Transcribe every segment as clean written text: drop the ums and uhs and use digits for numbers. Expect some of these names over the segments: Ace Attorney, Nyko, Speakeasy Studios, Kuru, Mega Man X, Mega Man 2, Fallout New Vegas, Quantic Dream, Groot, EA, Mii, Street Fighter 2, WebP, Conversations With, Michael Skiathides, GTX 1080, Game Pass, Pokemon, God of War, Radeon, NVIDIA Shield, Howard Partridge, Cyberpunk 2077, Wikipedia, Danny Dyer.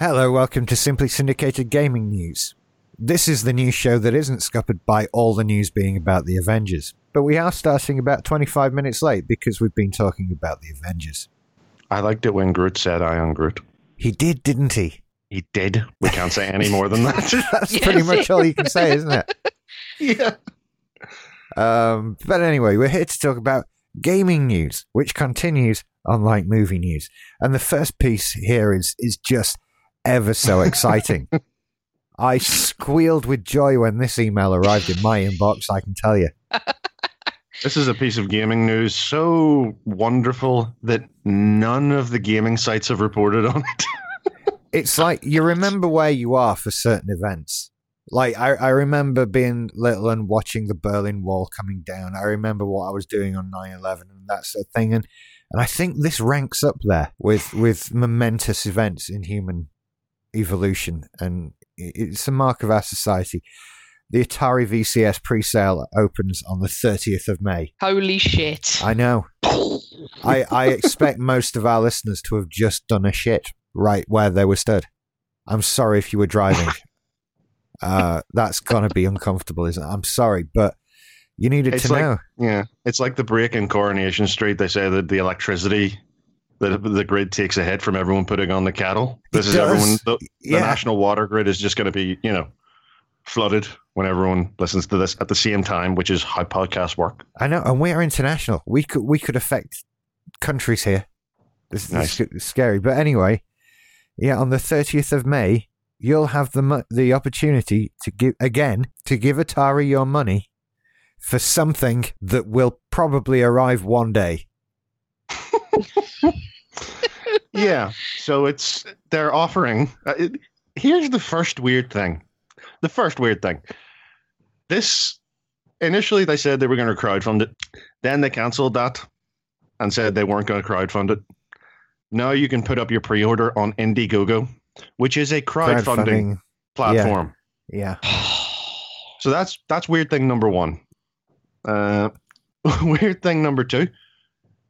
Hello, welcome to Simply Syndicated Gaming News. This is the news show that isn't scuppered by all the news being about the Avengers, but we are starting about 25 minutes late because we've been talking about the Avengers. I liked it when Groot said, "I am Groot." He did, didn't he? He did. We can't say any more than that. That's pretty much all you can say, isn't it? Yeah. But anyway, we're here to talk about gaming news, which continues unlike movie news. And the first piece here is just ever so exciting. I squealed with joy when this email arrived in my inbox, I can tell you. This is a piece of gaming news so wonderful that none of the gaming sites have reported on it. It's like you remember where you are for certain events. Like, I remember being little and watching the Berlin Wall coming down. I remember what I was doing on 9/11 and that sort of thing. And I think this ranks up there with momentous events in human evolution. And it's a mark of our society. The Atari VCS pre-sale opens on the 30th of May. Holy shit. I know. I expect most of our listeners to have just done a shit right where they were stood. I'm sorry if you were driving. That's going to be uncomfortable, isn't it? I'm sorry, but you needed to know. Yeah, it's like the break in Coronation Street. They say that the electricity, that the grid takes a hit from everyone putting on the cattle. This is everyone. The national water grid is just going to be, flooded when everyone listens to this at the same time, which is how podcasts work. I know, and we are international. We could affect countries here. This is scary. But anyway, yeah, on the 30th of May, you'll have the opportunity to give Atari your money for something that will probably arrive one day. Yeah, so they're offering. Here's the first weird thing. This, initially they said they were going to crowdfund it. Then they cancelled that and said they weren't going to crowdfund it. Now you can put up your pre-order on Indiegogo, which is a crowdfunding platform. Yeah. So that's weird thing number one. Weird thing number two,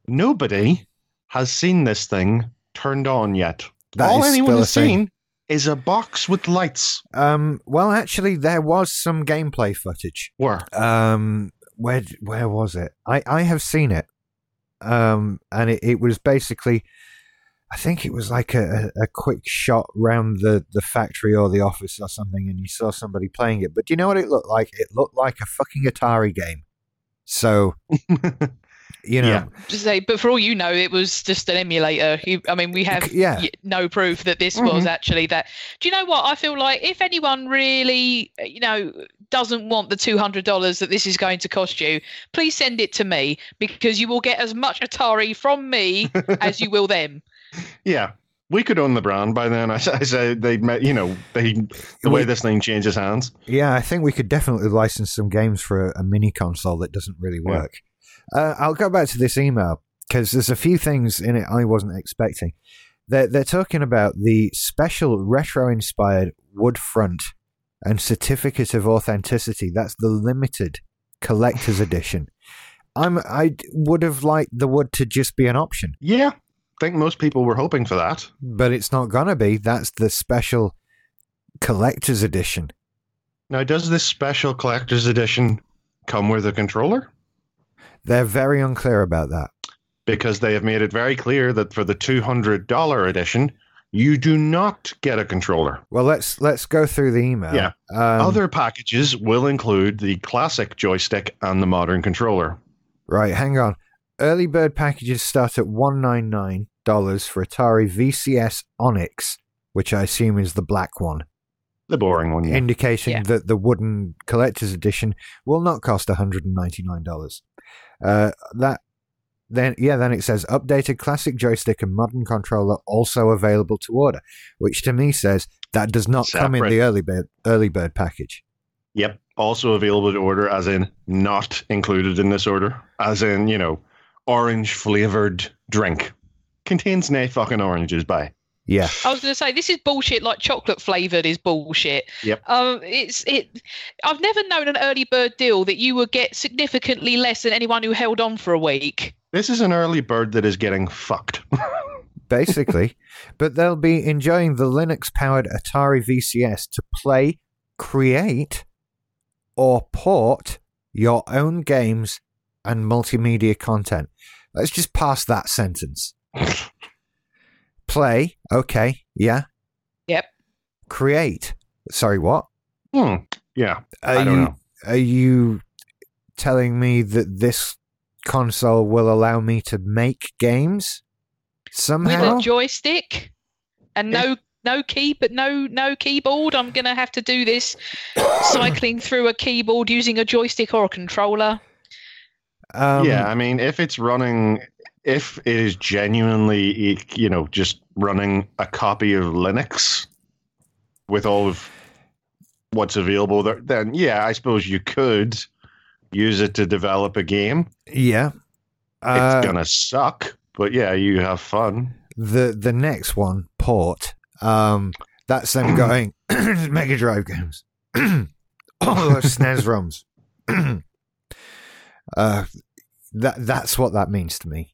nobody has seen this thing turned on yet. All anyone has seen is a box with lights. Well, actually, there was some gameplay footage. Where? Where was it? I have seen it. And it was basically, I think it was like a quick shot round the factory or the office or something, and you saw somebody playing it. But do you know what it looked like? It looked like a fucking Atari game. So, But for all you know, it was just an emulator. I mean, we have no proof that this was actually that. Do you know what? I feel like if anyone really, doesn't want the $200 that this is going to cost you, please send it to me, because you will get as much Atari from me as you will them. Yeah, we could own the brand by then. I say they met, the way this thing changes hands. Yeah, I think we could definitely license some games for a mini console that doesn't really work. Yeah. I'll go back to this email because there's a few things in it I wasn't expecting. They're talking about the special retro-inspired wood front and certificate of authenticity. That's the limited collector's edition. I would have liked the wood to just be an option. Yeah. I think most people were hoping for that, but it's not gonna be. That's the special collector's edition. Now, does this special collector's edition come with a controller? They're very unclear about that, because they have made it very clear that for the $200 edition, you do not get a controller. Well, let's go through the email. Yeah, other packages will include the classic joystick and the modern controller. Right, hang on. Early bird packages start at $199 for Atari VCS Onyx, which I assume is the black one. The boring one, yeah. Indicating that the wooden collector's edition will not cost $199. Then it says updated classic joystick and modern controller also available to order, which to me says that does not come in the early bird package. Yep. Also available to order, as in not included in this order, as in, orange flavored drink contains no fucking oranges. Bye. Yeah, I was gonna say this is bullshit. Like chocolate flavored is bullshit. Yep. I've never known an early bird deal that you would get significantly less than anyone who held on for a week. This is an early bird that is getting fucked. basically. But they'll be enjoying the Linux-powered Atari VCS to play, create, or port your own games and multimedia content. Let's just pass that sentence. Play, okay, yeah. Yep. Create. Sorry, what? Yeah, I don't know. Are you telling me that this console will allow me to make games somehow? With a joystick and no keyboard. I'm going to have to do this cycling through a keyboard using a joystick or a controller. Yeah, I mean, if it's running, if it is genuinely, you know, just running a copy of Linux with all of what's available there, then yeah, I suppose you could use it to develop a game. Yeah. It's going to suck, but yeah, you have fun. The next one, port, that's them going Mega Drive games. All those SNES ROMs. That's what that means to me.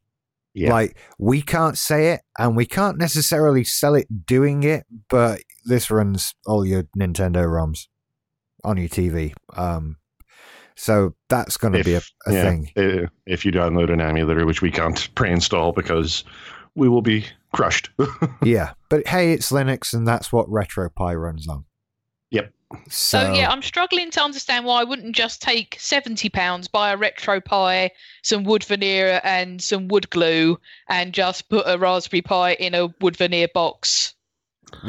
Yeah. Like, we can't say it, and we can't necessarily sell it doing it, but this runs all your Nintendo ROMs on your TV. So that's going to be a thing. If you download an emulator, which we can't pre-install because we will be crushed. Yeah, but hey, it's Linux, and that's what RetroPie runs on. Yep. So yeah, I'm struggling to understand why I wouldn't just take £70, buy a RetroPie, some wood veneer and some wood glue, and just put a Raspberry Pi in a wood veneer box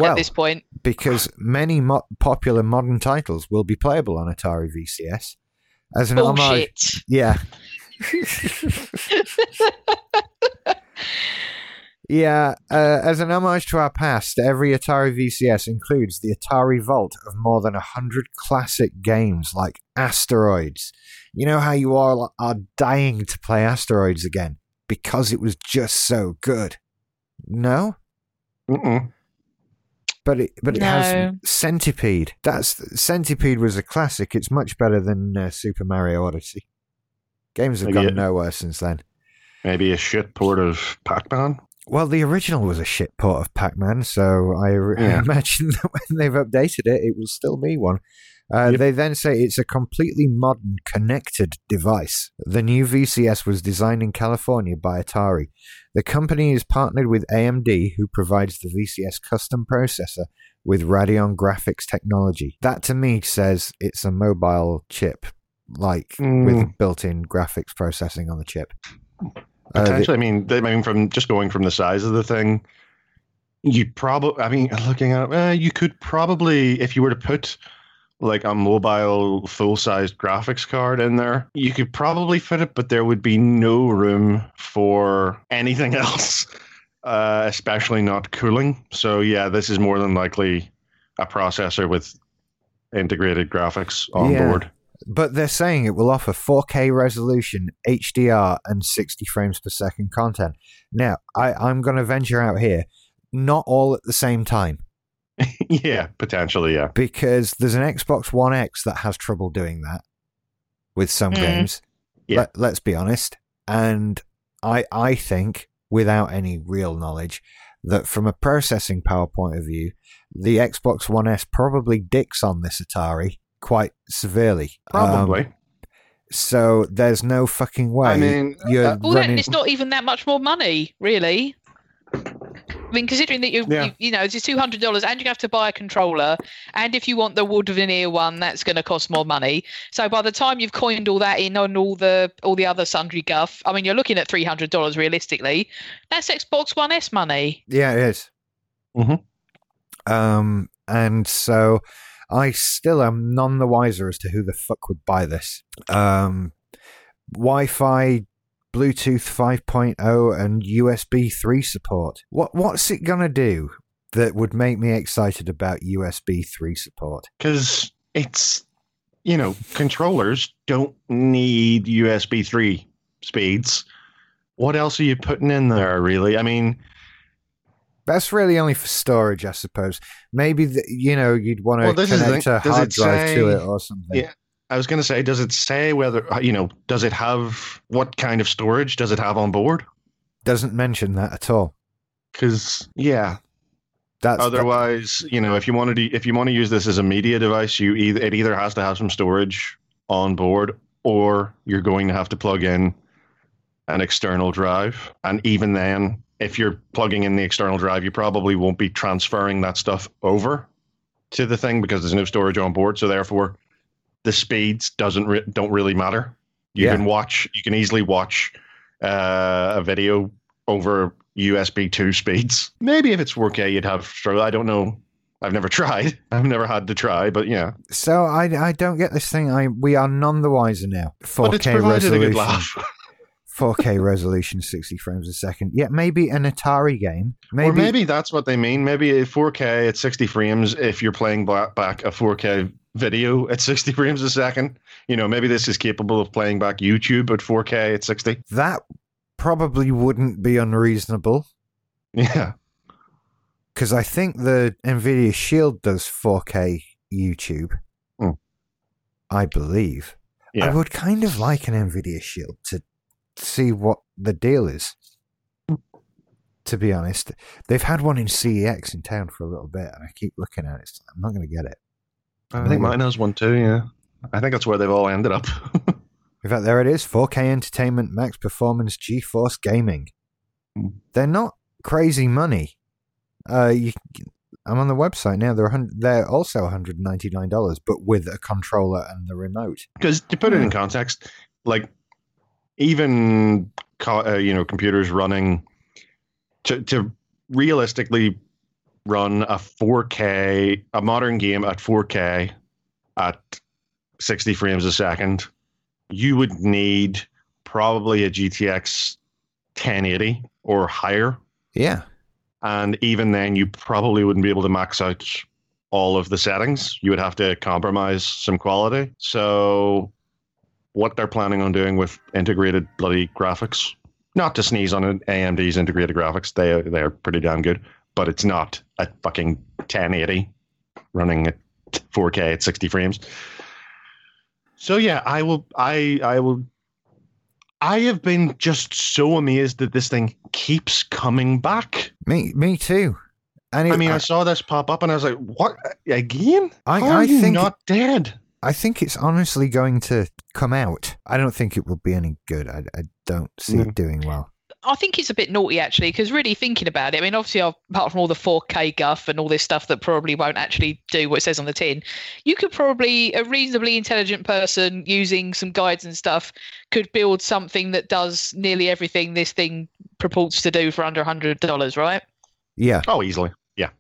at this point. Because many popular modern titles will be playable on Atari VCS. As an homage. Yeah. Yeah, as an homage to our past, every Atari VCS includes the Atari Vault of more than 100 classic games like Asteroids. You know how you all are dying to play Asteroids again because it was just so good? No? Mm-mm. But it has Centipede. Centipede was a classic. It's much better than Super Mario Odyssey. Games have gone nowhere since then. Maybe a shit port of Pac-Man? Well, the original was a shit port of Pac-Man, so I imagine that when they've updated it, it will still be one. They then say it's a completely modern, connected device. The new VCS was designed in California by Atari. The company is partnered with AMD, who provides the VCS custom processor with Radeon graphics technology. That, to me, says it's a mobile chip, with built-in graphics processing on the chip. Potentially, from just going from the size of the thing, looking at it, you could probably, if you were to put like a mobile full-sized graphics card in there, you could probably fit it, but there would be no room for anything else, especially not cooling. So yeah, this is more than likely a processor with integrated graphics on board. But they're saying it will offer 4K resolution, HDR, and 60 frames per second content. Now, I'm going to venture out here, not all at the same time. Yeah, potentially, yeah. Because there's an Xbox One X that has trouble doing that with some games. Yeah. Let's be honest. And I think, without any real knowledge, that from a processing power point of view, the Xbox One S probably dicks on this Atari quite severely, probably. So there's no fucking way. I mean, it's not even that much more money, really. I mean, considering that you know it's $200, and you have to buy a controller, and if you want the wood veneer one, that's going to cost more money. So by the time you've coined all that in on all the other sundry guff, I mean, you're looking at $300 realistically. That's Xbox One S money. Yeah, it is. Mm-hmm. And so, I still am none the wiser as to who the fuck would buy this. Wi-Fi, Bluetooth 5.0, and USB 3 support. What's it going to do that would make me excited about USB 3 support? Because it's, controllers don't need USB 3 speeds. What else are you putting in there, really? I mean, that's really only for storage, I suppose. Maybe, you'd want to connect a hard drive to it or something. Yeah, I was going to say, does it say whether, does it have, what kind of storage does it have on board? Doesn't mention that at all. Because yeah, that's otherwise you know, if you want to use this as a media device, it either has to have some storage on board, or you're going to have to plug in an external drive. And even then, if you're plugging in the external drive, you probably won't be transferring that stuff over to the thing because there's no storage on board. So therefore, the speeds don't really matter. You can easily watch a video over USB 2 speeds. Maybe if it's 4K, you'd have struggle. I don't know. I've never tried. I've never had to try, but yeah. So I don't get this thing. We are none the wiser now. 4K resolution. 4K resolution, 60 frames a second. Yeah, maybe an Atari game. Maybe. Or maybe that's what they mean. Maybe 4K at 60 frames if you're playing back a 4K video at 60 frames a second. You know, maybe this is capable of playing back YouTube at 4K at 60. That probably wouldn't be unreasonable. Yeah. Because I think the NVIDIA Shield does 4K YouTube. Mm. I believe. Yeah. I would kind of like an NVIDIA Shield to see what the deal is, to be honest. They've had one in CEX in town for a little bit, and I keep looking at it. I'm not going to get it. I think mine has one too, yeah. I think that's where they've all ended up. In fact, there it is. 4K Entertainment Max Performance GeForce Gaming. They're not crazy money. I'm on the website now. They're also $199, but with a controller and the remote. Because to put it in context, like, even, you know, computers running to realistically run a modern game at 4K at 60 frames a second, you would need probably a GTX 1080 or higher. Yeah. And even then, you probably wouldn't be able to max out all of the settings. You would have to compromise some quality. So what they're planning on doing with integrated bloody graphics. Not to sneeze on AMD's integrated graphics. They're pretty damn good. But it's not a fucking 1080 running at 4K at 60 frames. So yeah, I have been just so amazed that this thing keeps coming back. Me too. And I saw this pop up and I was like, what? Again? How are you not dead? I think it's honestly going to come out. I don't think it will be any good. I don't see it doing well. I think it's a bit naughty, actually, because really thinking about it, I mean, obviously, apart from all the 4K guff and all this stuff that probably won't actually do what it says on the tin, you could probably, a reasonably intelligent person using some guides and stuff, could build something that does nearly everything this thing purports to do for under $100, right? Yeah. Oh, easily. Yeah.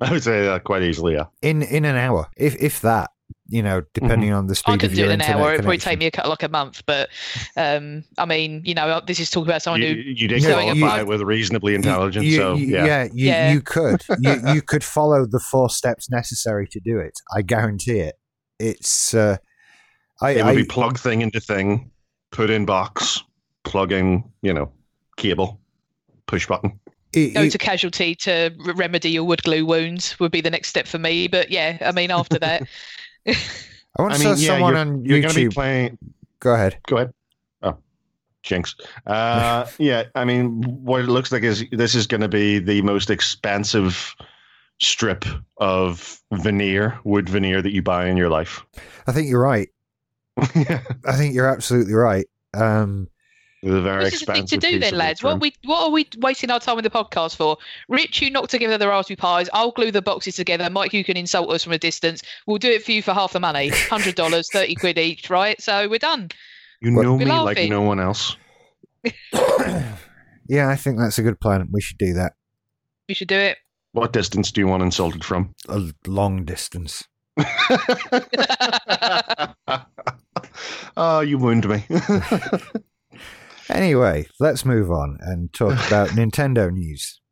I would say that quite easily, yeah. In an hour, if that. You know, depending on the speed of your internet connection. I could do it in an hour. It'd probably take me a month. But, I mean, you know, this is talking about someone who... You did qualify with reasonably intelligent, so, yeah. You could. You could follow the 4 steps necessary to do it. I guarantee it. It's... it would be plug thing into thing, put in box, plug in, you know, cable, push button. Go to casualty to remedy your wood glue wounds would be the next step for me. But, yeah, I mean, after that... I mean, someone on YouTube. You're going to be playing. Go ahead. Oh, jinx. Yeah, I mean, what it looks like is this is going to be the most expensive strip of wood veneer that you buy in your life. I think you're right. I think you're absolutely right. This is the thing to do then, lads. What are we wasting our time in the podcast for? Rich, you knock together the raspberry pies. I'll glue the boxes together. Mike, you can insult us from a distance. We'll do it for you for half the money. $100, 30 quid each, right? So we're done. You know me like no one else. Yeah, I think that's a good plan. We should do that. We should do it. What distance do you want insulted from? A long distance. Oh, you wound me. Anyway, let's move on and talk about Nintendo news,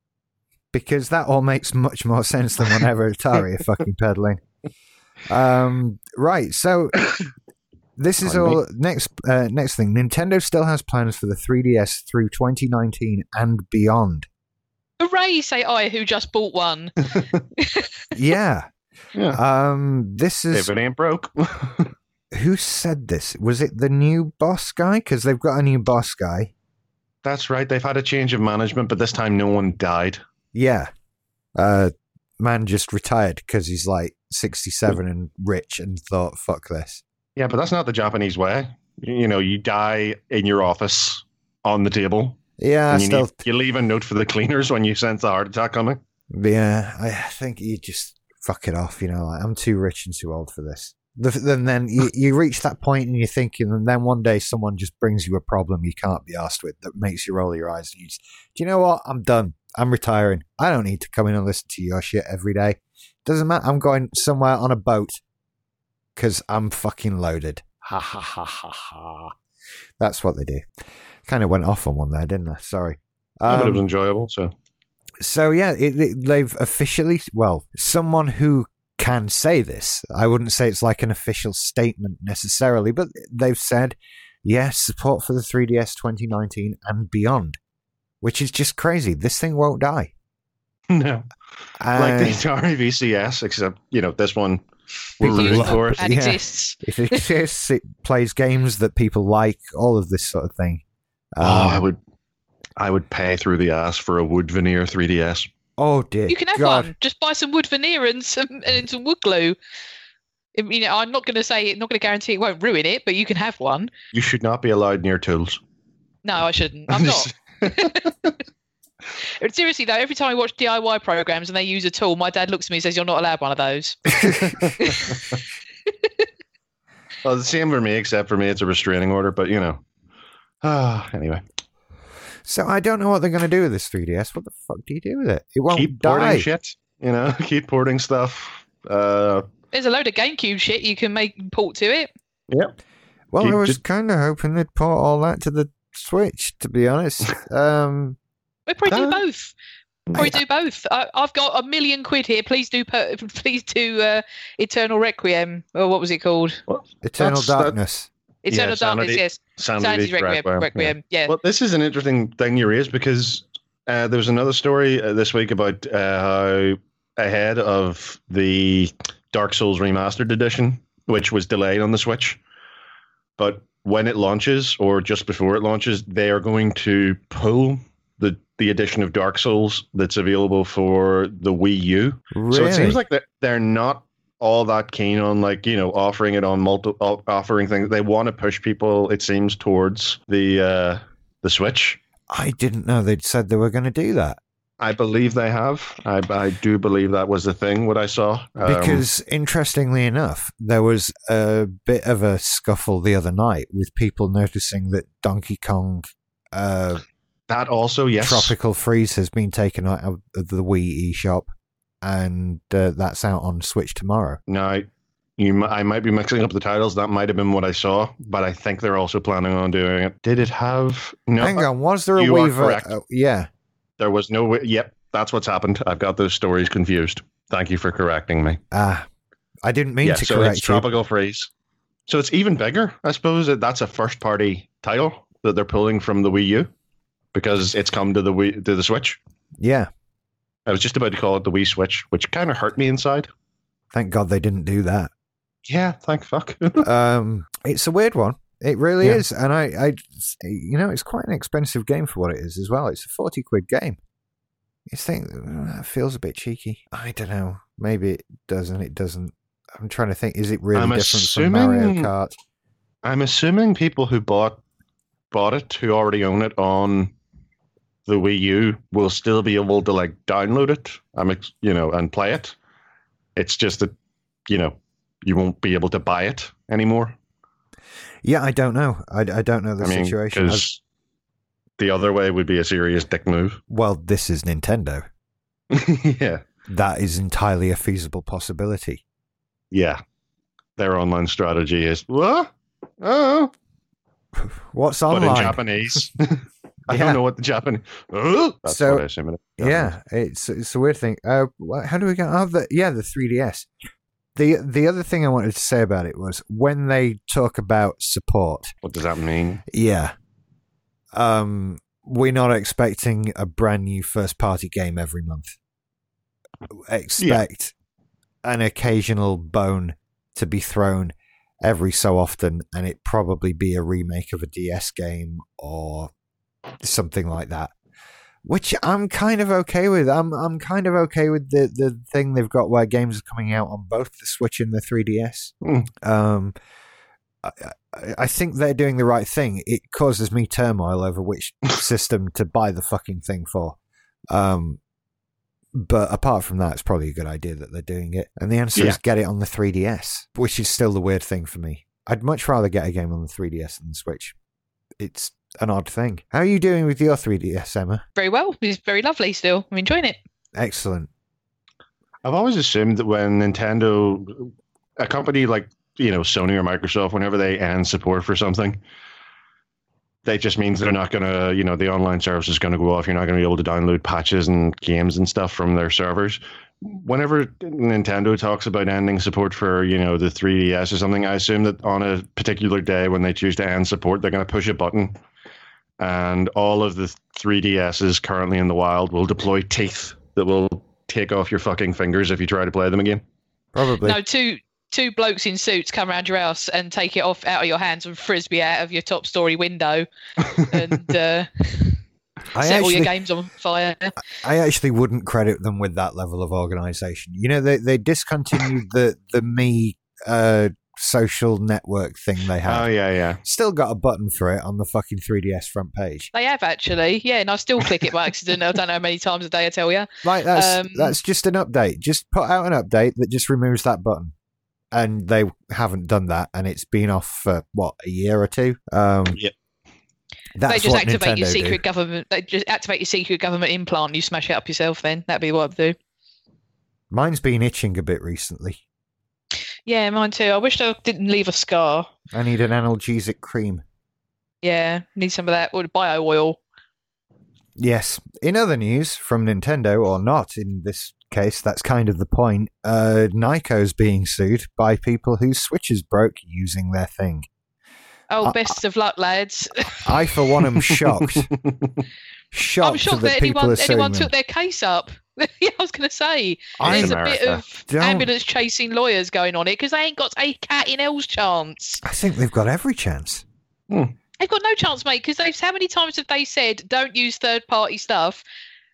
because that all makes much more sense than whenever Atari are fucking peddling. Right, so this is all... Next thing, Nintendo still has plans for the 3DS through 2019 and beyond. Hooray, say I, who just bought one. Yeah. This is... If it ain't broke... Who said this? Was it the new boss guy? Because they've got a new boss guy. That's right. They've had a change of management, but this time no one died. Yeah. Man just retired because he's like 67 and rich and thought, fuck this. Yeah, but that's not the Japanese way. You know, you die in your office on the table. Yeah. You leave a note for the cleaners when you sense a heart attack coming. Yeah, I think you just fuck it off, you know, like, I'm too rich and too old for this. And then you reach that point and you're thinking, and then one day someone just brings you a problem you can't be arsed with that makes you roll your eyes. And you just, do you know what? I'm done. I'm retiring. I don't need to come in and listen to your shit every day. Doesn't matter. I'm going somewhere on a boat because I'm fucking loaded. Ha ha ha ha ha. That's what they do. Kind of went off on one there, didn't I? Sorry. But it was enjoyable, so. So, yeah, they've officially, well, someone who can say this, I wouldn't say it's like an official statement necessarily, but they've said, yes, support for the 3DS 2019 and beyond, which is just crazy. This thing won't die. No. Like the Atari VCS, except, you know, this one, we're rooting for it. It exists. It exists. It plays games that people like, all of this sort of thing. I would pay through the ass for a wood veneer 3DS. Oh dear! You can have one. Just buy some wood veneer and some wood glue. I mean, I'm not going to say, not going to guarantee it won't ruin it, but you can have one. You should not be allowed near tools. No, I shouldn't. I'm not. Seriously though, every time I watch DIY programs and they use a tool, my dad looks at me and says, "You're not allowed one of those." Well, the same for me, except for me, it's a restraining order. But you know, anyway. So I don't know what they're going to do with this 3DS. What the fuck do you do with it? It won't die. Keep porting shit, you know. Keep porting stuff. There's a load of GameCube shit you can make port to it. Yep. Well, I was kind of hoping they'd port all that to the Switch, to be honest. We probably do both. I've got £1 million here. Please do. Please do. Eternal Requiem. Or what was it called? What? Eternal Darkness. Eternal Darkness, yes. Sanity's Requiem, yeah. Well, this is an interesting thing you raised because there was another story this week about how ahead of the Dark Souls Remastered Edition, which was delayed on the Switch, but when it launches or just before it launches, they are going to pull the edition of Dark Souls that's available for the Wii U. Really? So it seems like they're not all that keen on, like, you know, offering it on offering things. They want to push people, it seems, towards the Switch. I didn't know they'd said they were going to do that. I believe they have. I do believe that was the thing, what I saw. Because, interestingly enough, there was a bit of a scuffle the other night with people noticing that Donkey Kong... that also, yes. Tropical Freeze has been taken out of the Wii eShop. And that's out on Switch tomorrow. No, I might be mixing up the titles. That might have been what I saw, but I think they're also planning on doing it. Did it have... No, hang on, was there a waiver? Yeah. There was no... Yep, that's what's happened. I've got those stories confused. Thank you for correcting me. I didn't mean to correct you. So it's Tropical Freeze. So it's even bigger, I suppose. That's a first-party title that they're pulling from the Wii U because it's come to the Switch. Yeah. I was just about to call it the Wii Switch, which kind of hurt me inside. Thank God they didn't do that. Yeah, thank fuck. It's a weird one. It really is. And I, you know, it's quite an expensive game for what it is as well. It's a 40 quid game. You think, that feels a bit cheeky. I don't know. Maybe it does and it doesn't. I'm trying to think, is it really different from Mario Kart? I'm assuming people who bought it, who already own it on... the Wii U will still be able to like download it, you know, and play it. It's just that, you know, you won't be able to buy it anymore. Yeah, I don't know. I don't know the situation. Because the other way would be a serious dick move. Well, this is Nintendo. Yeah, that is entirely a feasible possibility. Yeah, their online strategy is what? Oh, what's online? But in Japanese. I don't know what the Japanese... That's so, what I assume it is. Yeah, it's a weird thing. How do we get... Oh, the 3DS. The other thing I wanted to say about it was when they talk about support... What does that mean? Yeah. We're not expecting a brand new first-party game every month. Expect an occasional bone to be thrown every so often, and it probably be a remake of a DS game or... something like that. which I'm kind of okay with. I'm kind of okay with the thing they've got where games are coming out on both the Switch and the 3DS. I think they're doing the right thing. It causes me turmoil over which system to buy the fucking thing for. But apart from that, it's probably a good idea that they're doing it. And the answer is get it on the 3DS, which is still the weird thing for me. I'd much rather get a game on the 3DS than the Switch. It's an odd thing. How are you doing with your 3DS, Emma? Very well. It's very lovely still. I'm enjoying it. Excellent. I've always assumed that when Nintendo, a company like, you know, Sony or Microsoft, whenever they end support for something, that just means they're not going to, you know, the online service is going to go off. You're not going to be able to download patches and games and stuff from their servers. Whenever Nintendo talks about ending support for, you know, the 3DS or something, I assume that on a particular day when they choose to end support, they're going to push a button and all of the 3DSs currently in the wild will deploy teeth that will take off your fucking fingers if you try to play them again. Probably. No, two blokes in suits come around your house and take it off out of your hands and frisbee out of your top story window and set all your games on fire. I actually wouldn't credit them with that level of organisation. You know, they discontinued the Mii social network thing they had. Oh, yeah. Still got a button for it on the fucking 3DS front page. They have, actually. Yeah, and I still click it by accident. I don't know how many times a day, I tell you. Like, that's just an update. Just put out an update that just removes that button. And they haven't done that, and it's been off for what, a year or two. Yep. That's They just activate your secret government implant. And you smash it up yourself. Then that'd be what I'd do. Mine's been itching a bit recently. Yeah, mine too. I wish I didn't leave a scar. I need an analgesic cream. Yeah, need some of that or bio oil. Yes. In other news from Nintendo, or not in this case, that's kind of the point. Nyko's being sued by people whose switches broke using their thing. Oh, best of luck, lads. I for one am shocked. I'm shocked that anyone took their case up. Yeah, I was going to say there's a bit of ambulance chasing lawyers going on it because they ain't got a cat in hell's chance. I think they've got every chance. They've got no chance, mate, because how many times have they said don't use third-party stuff?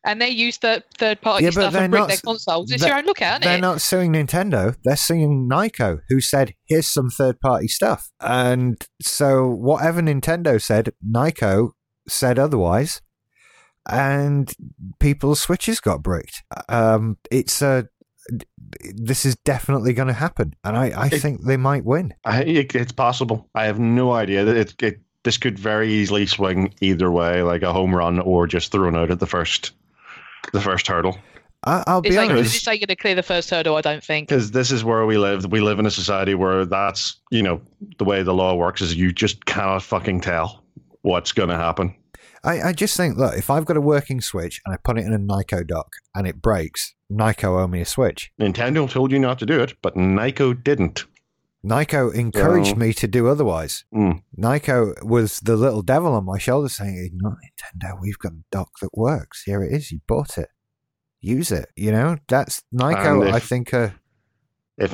And they use third-party stuff and break their consoles. It's your own look at it. They're not suing Nintendo. They're suing Nyko, who said, here's some third-party stuff. And so whatever Nintendo said, Nyko said otherwise. And people's switches got bricked. This is definitely going to happen. And I think they might win. It's possible. I have no idea. This could very easily swing either way, like a home run or just thrown out at the first hurdle. I'll be honest. It's like going to clear the first hurdle, I don't think. Because this is where we live. We live in a society where that's, you know, the way the law works is you just cannot fucking tell what's going to happen. I just think, look, if I've got a working Switch and I put it in a Nyko dock and it breaks, Nyko owe me a Switch. Nintendo told you not to do it, but Nyko didn't. Nyko encouraged me to do otherwise. Nyko was the little devil on my shoulder saying, not Nintendo, we've got a dock that works. Here it is. You bought it. Use it. You know, that's Nyko, I think. If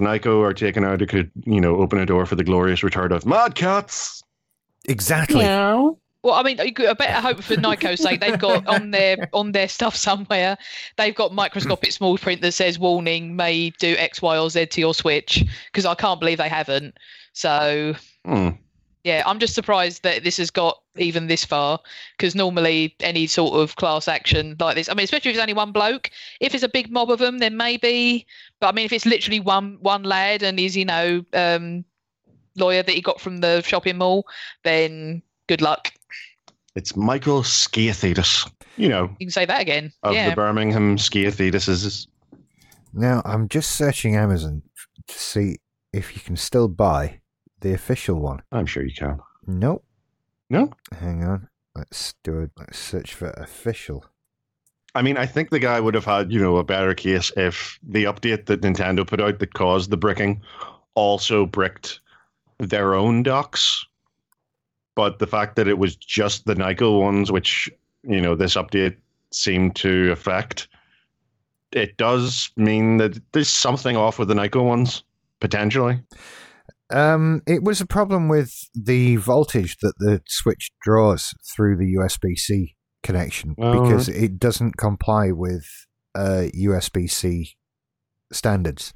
Nyko are taken out, it could, you know, open a door for the glorious return of Mad Cats. Exactly. Yeah. Well, I mean, I better hope for Nyko's sake they've got on their stuff somewhere, they've got microscopic small print that says warning may do X, Y, or Z to your Switch, because I can't believe they haven't. So, yeah, I'm just surprised that this has got even this far, because normally any sort of class action like this, I mean, especially if it's only one bloke, if it's a big mob of them, then maybe. But I mean, if it's literally one lad and he's, you know, lawyer that he got from the shopping mall, then good luck. It's Michael Skiathides. You know. You can say that again. Of the Birmingham Skiathideses. Now, I'm just searching Amazon to see if you can still buy the official one. I'm sure you can. Nope. No? Hang on. Let's search for official. I mean, I think the guy would have had, you know, a better case if the update that Nintendo put out that caused the bricking also bricked their own docks. But the fact that it was just the Nyko ones, which, you know, this update seemed to affect, it does mean that there's something off with the Nyko ones, potentially. It was a problem with the voltage that the Switch draws through the USB-C connection because it doesn't comply with USB-C standards.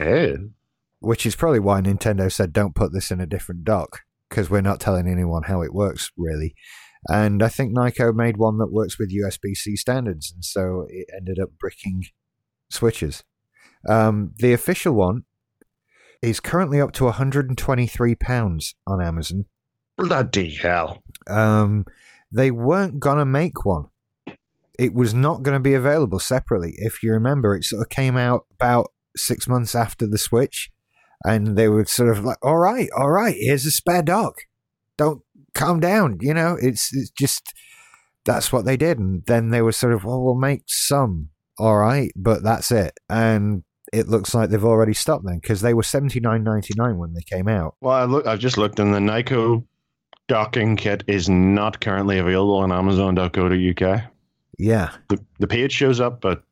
Oh. Which is probably why Nintendo said, don't put this in a different dock, because we're not telling anyone how it works, really. And I think Nyko made one that works with USB-C standards, and so it ended up bricking switches. The official one is currently up to £123 on Amazon. Bloody hell. They weren't going to make one. It was not going to be available separately. If you remember, it sort of came out about 6 months after the Switch, and they were sort of like, all right, here's a spare dock. Don't calm down, you know, it's just, that's what they did. And then they were sort of, well, we'll make some, all right, but that's it. And it looks like they've already stopped then, because they were $79.99 when they came out. Well, I've just looked, and the Nyko docking kit is not currently available on Amazon.co.uk. Yeah. The page shows up, but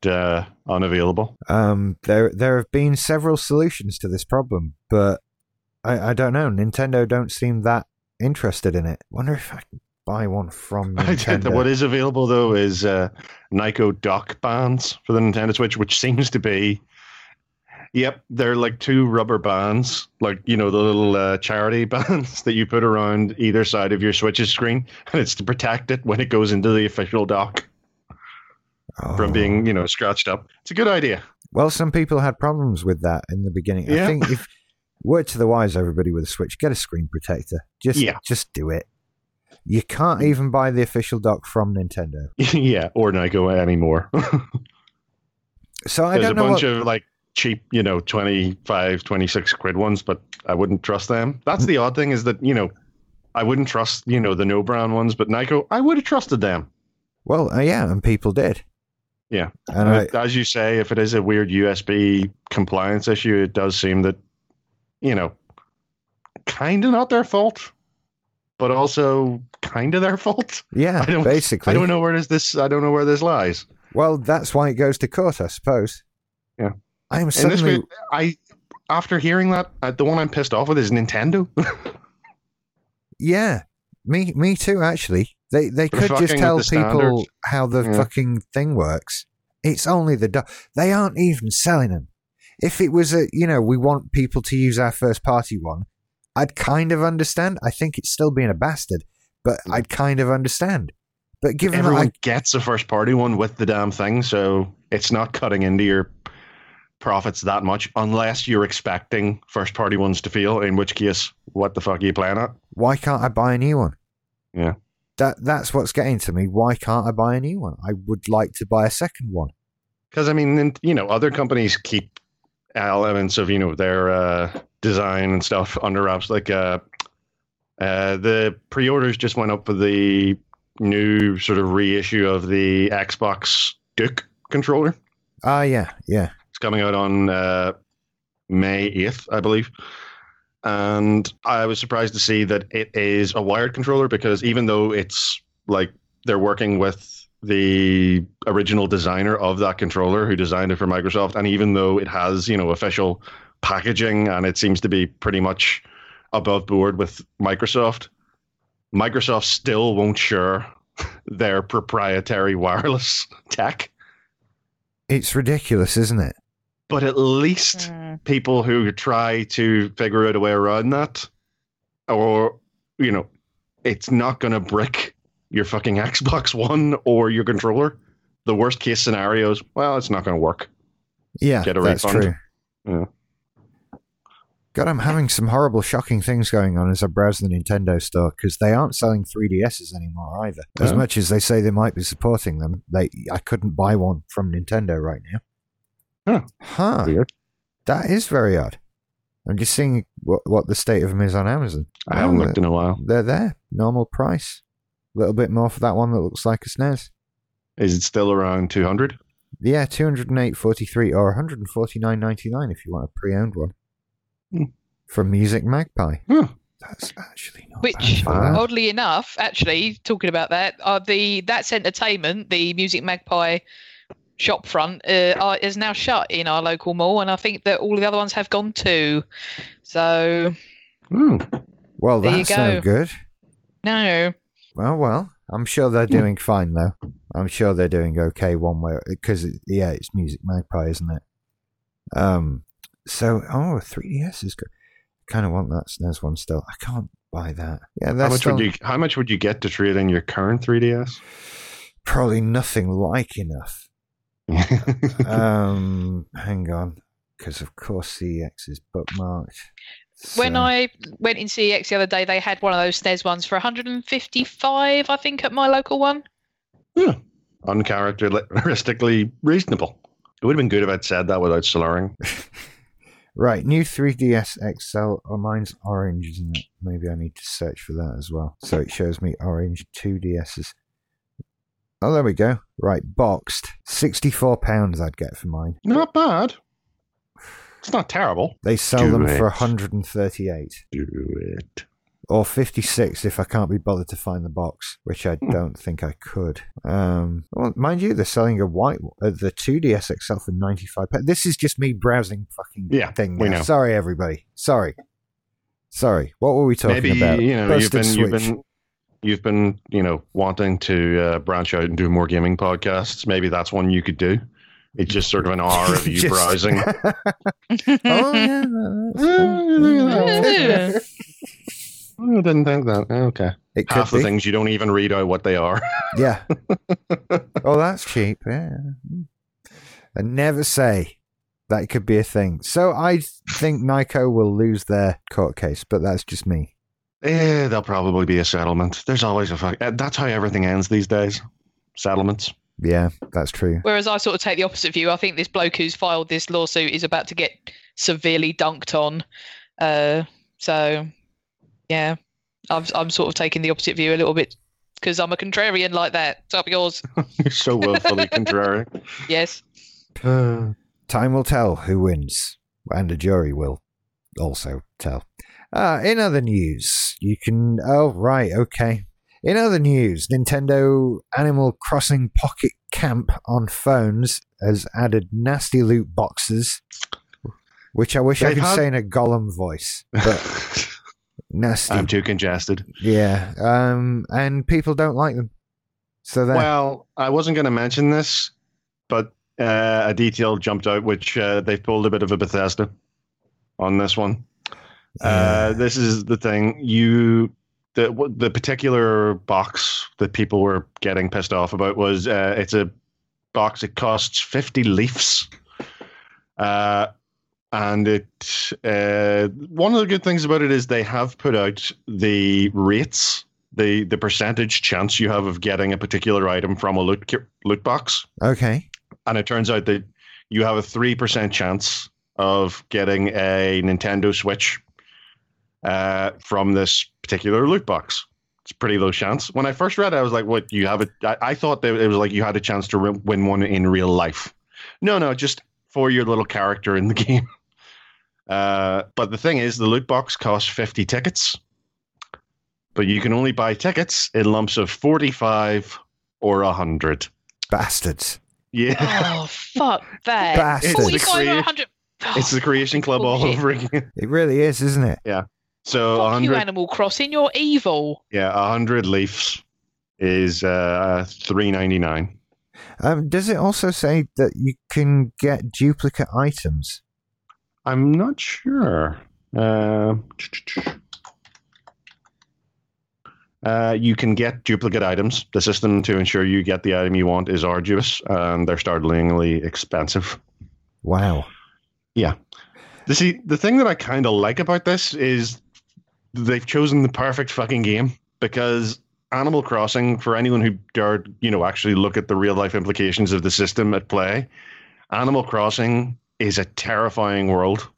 unavailable. There have been several solutions to this problem, but I don't know. Nintendo don't seem that interested in it. Wonder if I can buy one from Nintendo. What is available, though, is Nyko dock bands for the Nintendo Switch, which seems to be... Yep, they're like two rubber bands, like, you know, the little charity bands that you put around either side of your Switch's screen, and it's to protect it when it goes into the official dock from being, you know, scratched up. It's a good idea. Well, some people had problems with that in the beginning. Yeah. I think if word to the wise, everybody with a Switch, get a screen protector. Just do it. You can't even buy the official dock from Nintendo. Yeah, or Nyko anymore. So I don't know. There's a bunch of like cheap, you know, 25, 26 quid ones, but I wouldn't trust them. That's the odd thing, is that, you know, I wouldn't trust, you know, the no brand ones, but Nyko, I would have trusted them. Well, yeah, and people did. Yeah. And as you say, if it is a weird USB compliance issue, it does seem that, you know, kind of not their fault, but also kind of their fault. Yeah, basically. I don't know where this lies. Well, that's why it goes to court, I suppose. Yeah. I'm suddenly... after hearing that, the one I'm pissed off with is Nintendo. Yeah, me too, actually. They could just tell people how the fucking thing works. It's only the... They aren't even selling them. If it was a, you know, we want people to use our first-party one, I'd kind of understand. I think it's still being a bastard, but I'd kind of understand. But given everyone gets a first-party one with the damn thing, so it's not cutting into your... profits that much, unless you're expecting first party ones to fail, in which case, what the fuck are you playing at? Why can't I buy a new one? Yeah. That's what's getting to me. Why can't I buy a new one? I would like to buy a second one. Because, I mean, you know, other companies keep elements of, you know, their design and stuff under wraps. Like, the pre-orders just went up for the new sort of reissue of the Xbox Duke controller. Yeah. It's coming out on May 8th, I believe. And I was surprised to see that it is a wired controller, because even though it's like they're working with the original designer of that controller who designed it for Microsoft, and even though it has, you know, official packaging and it seems to be pretty much above board with Microsoft still won't share their proprietary wireless tech. It's ridiculous, isn't it? But at least people who try to figure out a way around that, or, you know, it's not going to brick your fucking Xbox One or your controller. The worst case scenario is, well, it's not going to work. Yeah, that's true. Yeah. God, I'm having some horrible, shocking things going on as I browse the Nintendo store, because they aren't selling 3DSs anymore either. As much as they say they might be supporting them, I couldn't buy one from Nintendo right now. Huh. Weird. That is very odd. I'm just seeing what the state of them is on Amazon. I haven't looked in a while. They're there. Normal price. A little bit more for that one that looks like a SNES. Is it still around 200? Yeah, 208.43 or 149.99 if you want a pre-owned one. From Music Magpie. That's actually not bad. Oddly enough, actually, talking about that, That's Entertainment, the Music Magpie shop front, is now shut in our local mall, and I think that all the other ones have gone too. So, well, that's no good. No. Well, I'm sure they're doing fine, though. I'm sure they're doing okay one way, because, yeah, it's Music Magpie, isn't it? So, oh, 3DS is good. I kind of want that SNES one still. I can't buy that. Yeah, that's how much would you get to trade in your current 3DS? Probably nothing like enough. Hang on, because of course CEX is bookmarked. So. When I went in CEX the other day, they had one of those SNES ones for $155, I think, at my local one. Yeah, uncharacteristically reasonable. It would have been good if I'd said that without slurring. Right, new 3DS XL. Oh, mine's orange, isn't it? Maybe I need to search for that as well. So it shows me orange 2DSs. Oh, there we go. Right, boxed. £64 I'd get for mine. Not bad. It's not terrible. They sell them for $138. Do it. Or $56 if I can't be bothered to find the box, which I don't think I could. Well, mind you, they're selling a white the 2DS XL for £95. This is just me browsing fucking thing. We know. Sorry, everybody. Sorry. What were we talking about? You know, you've been wanting to branch out and do more gaming podcasts. Maybe that's one you could do. It's just sort of an hour of you browsing. Oh yeah. I didn't think that. Okay. Half the things you don't even read out what they are. Yeah. Oh, that's cheap. Yeah. And never say that could be a thing. So I think Nyko will lose their court case, but that's just me. Yeah, there'll probably be a settlement. There's always a fuck. That's how everything ends these days. Settlements. Yeah, that's true. Whereas I sort of take the opposite view. I think this bloke who's filed this lawsuit is about to get severely dunked on. So... yeah, I'm sort of taking the opposite view a little bit because I'm a contrarian like that. It's up yours. You're so willfully contrary. Yes. Time will tell who wins, and a jury will also tell. In other news, In other news, Nintendo Animal Crossing Pocket Camp on phones has added nasty loot boxes, which I wish I could say in a Gollum voice, but... nasty. I'm too congested. Yeah, and people don't like them. So well, I wasn't going to mention this, but a detail jumped out, which they've pulled a bit of a Bethesda on this one. Yeah. This is the thing. The particular box that people were getting pissed off about was it's a box. It costs 50 leafs. And it one of the good things about it is they have put out the rates, the percentage chance you have of getting a particular item from a loot box. Okay. And it turns out that you have a 3% chance of getting a Nintendo Switch from this particular loot box. It's a pretty low chance. When I first read it, I was like, what, you have it? I thought that it was like you had a chance to win one in real life. No, just for your little character in the game. But the thing is, the loot box costs 50 tickets, but you can only buy tickets in lumps of 45 or 100. Bastards. Yeah. Oh, fuck that. Bastards. It's the Creation Club all over again. It really is, isn't it? Yeah. So fuck you, Animal Crossing, you're evil. Yeah, 100 leafs is $3.99. Does it also say that you can get duplicate items? I'm not sure. You can get duplicate items. The system to ensure you get the item you want is arduous, and they're startlingly expensive. Wow. Yeah. The thing that I kind of like about this is they've chosen the perfect fucking game, because Animal Crossing, for anyone who dared, actually look at the real life implications of the system at play, Animal Crossing is a terrifying world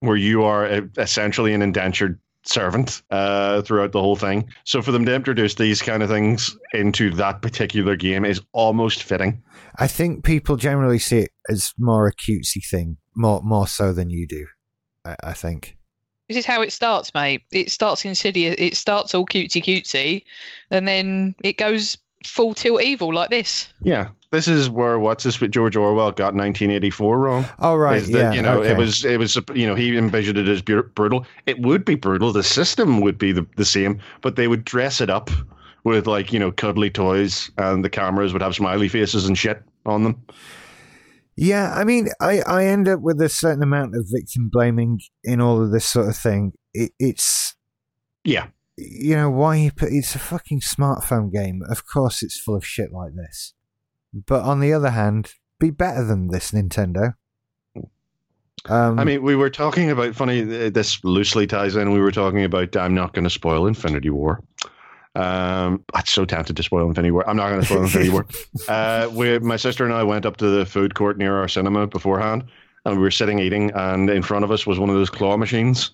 where you are essentially an indentured servant throughout the whole thing. So for them to introduce these kind of things into that particular game is almost fitting. I think people generally see it as more a cutesy thing, more so than you do, I think. This is how it starts, mate. It starts insidious. It starts all cutesy, and then it goes full tilt evil like this. Yeah, this is where George Orwell got 1984 wrong. Oh right, It was he envisioned it as brutal. It would be brutal. The system would be the same, but they would dress it up with, like, you know, cuddly toys, and the cameras would have smiley faces and shit on them. Yeah, I mean, I end up with a certain amount of victim blaming in all of this sort of thing. It's... Yeah. You know, why? It's a fucking smartphone game. Of course it's full of shit like this. But on the other hand, be better than this, Nintendo. I mean, we were talking about, funny, this loosely ties in, we were talking about, I'm not going to spoil Infinity War. I'm so tempted to spoil Infinity War. I'm not going to spoil Infinity War. My sister and I went up to the food court near our cinema beforehand, and we were sitting eating, and in front of us was one of those claw machines.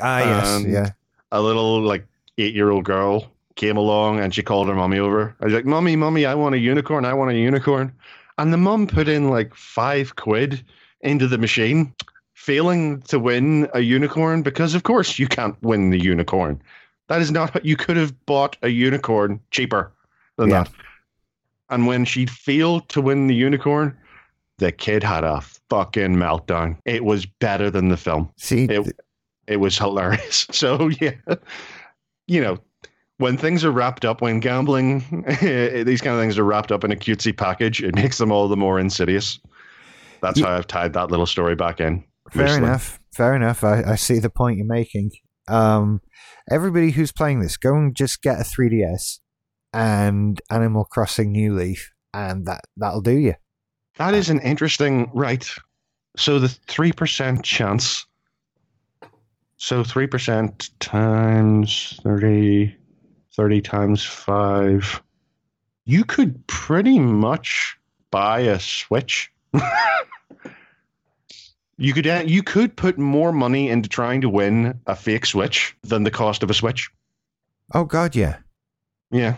Ah, yes, yeah. A little, like, 8-year-old girl came along, and she called her mommy over. I was like, Mommy, I want a unicorn. And the mum put in, like, £5 into the machine, failing to win a unicorn, because, of course, you can't win the unicorn. That is not... You could have bought a unicorn cheaper than that. And when she failed to win the unicorn, the kid had a fucking meltdown. It was better than the film. See, it was hilarious. So, yeah, you know, when things are wrapped up, when gambling, these kind of things are wrapped up in a cutesy package, it makes them all the more insidious. That's how I've tied that little story back in. Fair enough. I see the point you're making. Everybody who's playing this, go and just get a 3DS and Animal Crossing New Leaf, and that'll do you. That is an interesting... Right. So the 3% chance... So 3% times 30 times 5. You could pretty much buy a Switch. You could put more money into trying to win a fake Switch than the cost of a Switch. Oh God, yeah. Yeah.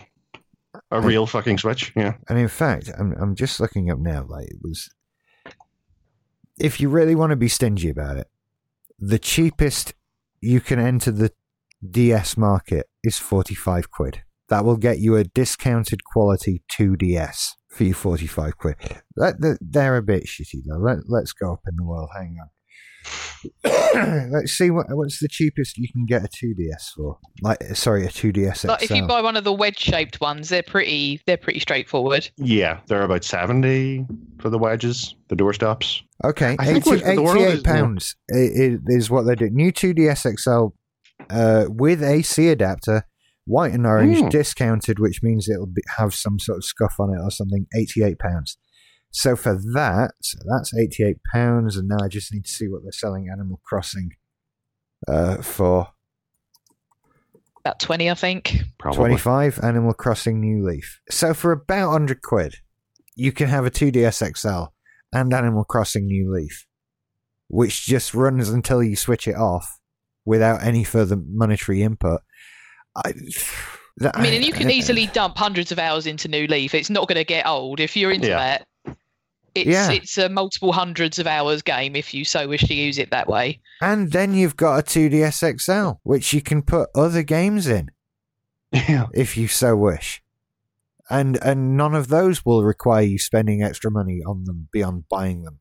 A real fucking Switch, yeah. And in fact, I'm just looking up now, like, it was, if you really want to be stingy about it, the cheapest you can enter the DS market is £45. That will get you a discounted quality 2DS for your £45. They're a bit shitty though. Let's go up in the world. Hang on. Let's see what's the cheapest you can get a 2DS for. A 2DS. Like, if you buy one of the wedge-shaped ones, they're pretty straightforward. Yeah, they're about 70 for the wedges, the doorstops. Okay, I think £88 is what they do. New 2DS XL with AC adapter. White and orange, discounted, which means it'll have some sort of scuff on it or something, £88. So for that, that's £88, and now I just need to see what they're selling Animal Crossing for. About 20, I think. Probably. 25, Animal Crossing New Leaf. So for about £100, you can have a 2DS XL and Animal Crossing New Leaf, which just runs until you switch it off without any further monetary input. And you can easily dump hundreds of hours into New Leaf. It's not going to get old if you're into that. It's a multiple hundreds of hours game if you so wish to use it that way. And then you've got a 2DS XL, which you can put other games in, if you so wish. And none of those will require you spending extra money on them beyond buying them.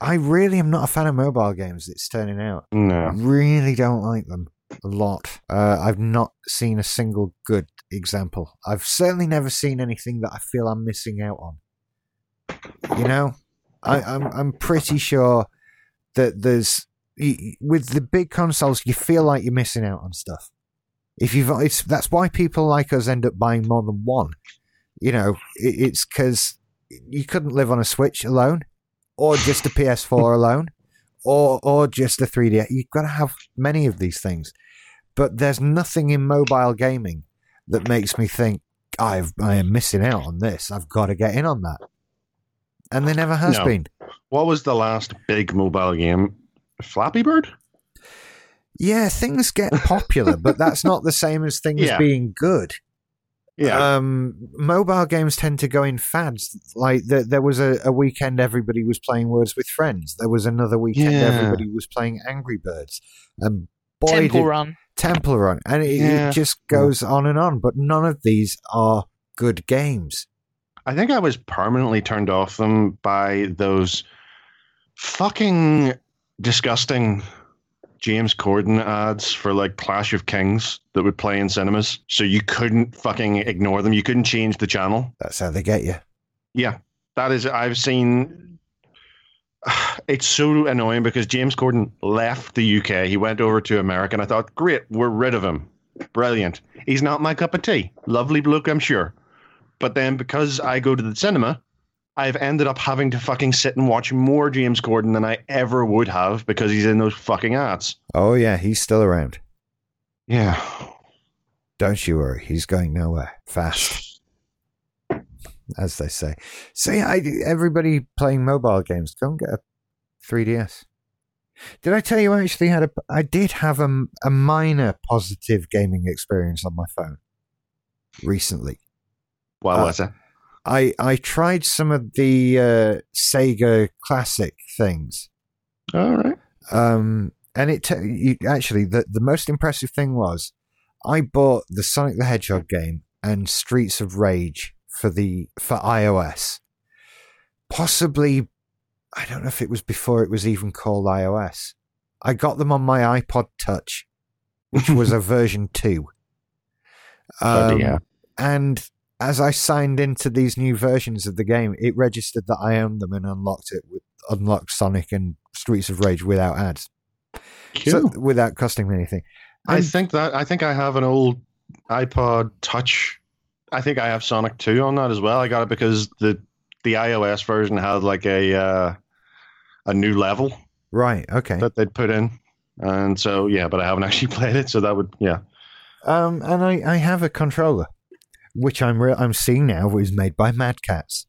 I really am not a fan of mobile games, it's turning out. No. I really don't like them a lot. I've not seen a single good example. I've certainly never seen anything that I feel I'm missing out on. You know? I'm pretty sure that there's... With the big consoles, you feel like you're missing out on stuff. That's why people like us end up buying more than one. You know, it's because you couldn't live on a Switch alone. Or just a PS4 alone, or just a 3DS. You've got to have many of these things. But there's nothing in mobile gaming that makes me think, I am missing out on this. I've got to get in on that. And there never has been. What was the last big mobile game? Flappy Bird? Yeah, things get popular, but that's not the same as things being good. Yeah. Mobile games tend to go in fads. Like there was a weekend everybody was playing Words with Friends. There was another weekend everybody was playing Angry Birds. And Temple Run. And it just goes on and on. But none of these are good games. I think I was permanently turned off them by those fucking disgusting James Corden ads for like Clash of Kings that would play in cinemas. So you couldn't fucking ignore them. You couldn't change the channel. That's how they get you. Yeah, that is. I've seen. It's so annoying because James Corden left the UK. He went over to America and I thought, great, we're rid of him. Brilliant. He's not my cup of tea. Lovely bloke, I'm sure. But then because I go to the cinema, I've ended up having to fucking sit and watch more James Corden than I ever would have because he's in those fucking ads. Oh, yeah, he's still around. Yeah. Don't you worry. He's going nowhere. Fast. As they say. See, everybody playing mobile games, go and get a 3DS. Did I tell you I actually had I did have a minor positive gaming experience on my phone recently. What was it? I tried some of the Sega classic things. All right. And it actually, the most impressive thing was I bought the Sonic the Hedgehog game and Streets of Rage for iOS. Possibly, I don't know if it was before it was even called iOS. I got them on my iPod Touch, which was a version 2. And as I signed into these new versions of the game, it registered that I owned them and unlocked Sonic and Streets of Rage without ads. Cool. So, without costing me anything. And I think I have an old iPod Touch. I think I have Sonic 2 on that as well. I got it because the iOS version had like a new level, right? Okay, that they'd put in, and so yeah. But I haven't actually played it, so that would And I have a controller, which I'm seeing now was made by Mad Cats.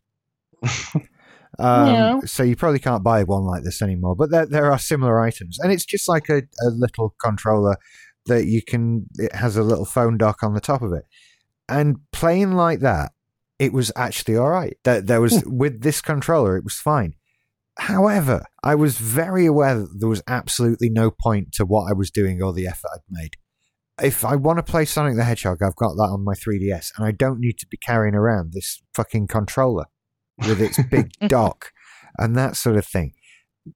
Yeah. So you probably can't buy one like this anymore. But there are similar items, and it's just like a little controller that you can. It has a little phone dock on the top of it, and playing like that. It was actually all right. There was with this controller, it was fine. However, I was very aware that there was absolutely no point to what I was doing or the effort I'd made. If I want to play Sonic the Hedgehog, I've got that on my 3DS, and I don't need to be carrying around this fucking controller with its big dock and that sort of thing.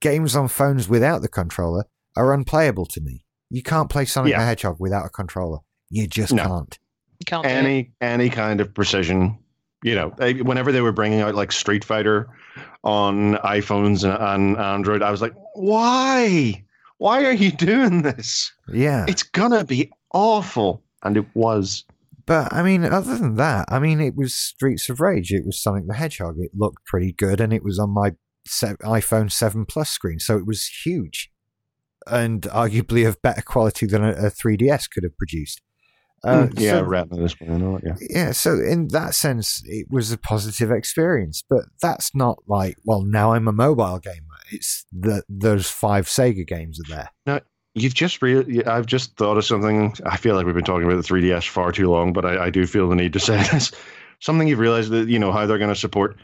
Games on phones without the controller are unplayable to me. You can't play Sonic the Hedgehog without a controller. You just can't. Any kind of precision. You know, whenever they were bringing out like Street Fighter on iPhones and Android, I was like, why? Why are you doing this? Yeah. It's going to be awful. And it was. But I mean, other than that, I mean, it was Streets of Rage. It was Sonic the Hedgehog. It looked pretty good. And it was on my iPhone 7 Plus screen. So it was huge and arguably of better quality than a 3DS could have produced. So in that sense it was a positive experience, but that's not like, well, now I'm a mobile gamer. It's those 5 Sega games are there. Now you've just I've just thought of something. I feel like we've been talking about the 3DS far too long, but I do feel the need to say this. Something you've realized that, you know, how they're going to support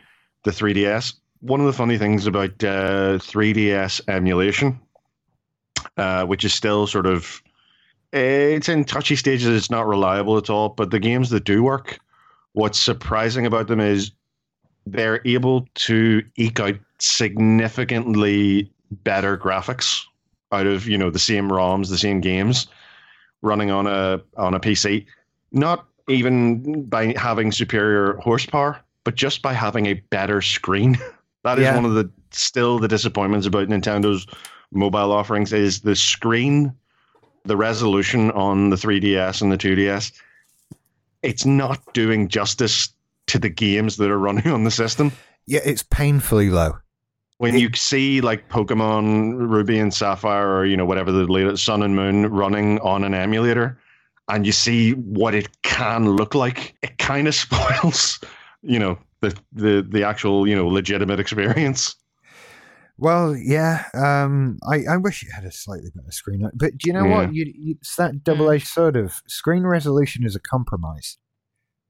the 3DS. One of the funny things about 3DS emulation, which is still sort of, it's in touchy stages. It's not reliable at all. But the games that do work, what's surprising about them is they're able to eke out significantly better graphics out of, you know, the same ROMs, the same games running on a PC. Not even by having superior horsepower, but just by having a better screen. That is one of the disappointments about Nintendo's mobile offerings is the screen. The resolution on the 3DS and the 2DS, it's not doing justice to the games that are running on the system. Yeah, it's painfully low. When you see like Pokemon Ruby and Sapphire or, you know, whatever the latest Sun and Moon running on an emulator and you see what it can look like, it kind of spoils, you know, the actual, you know, legitimate experience. Well, yeah, I wish it had a slightly better screen. But do you know what? It's that double-edged sword of screen resolution is a compromise.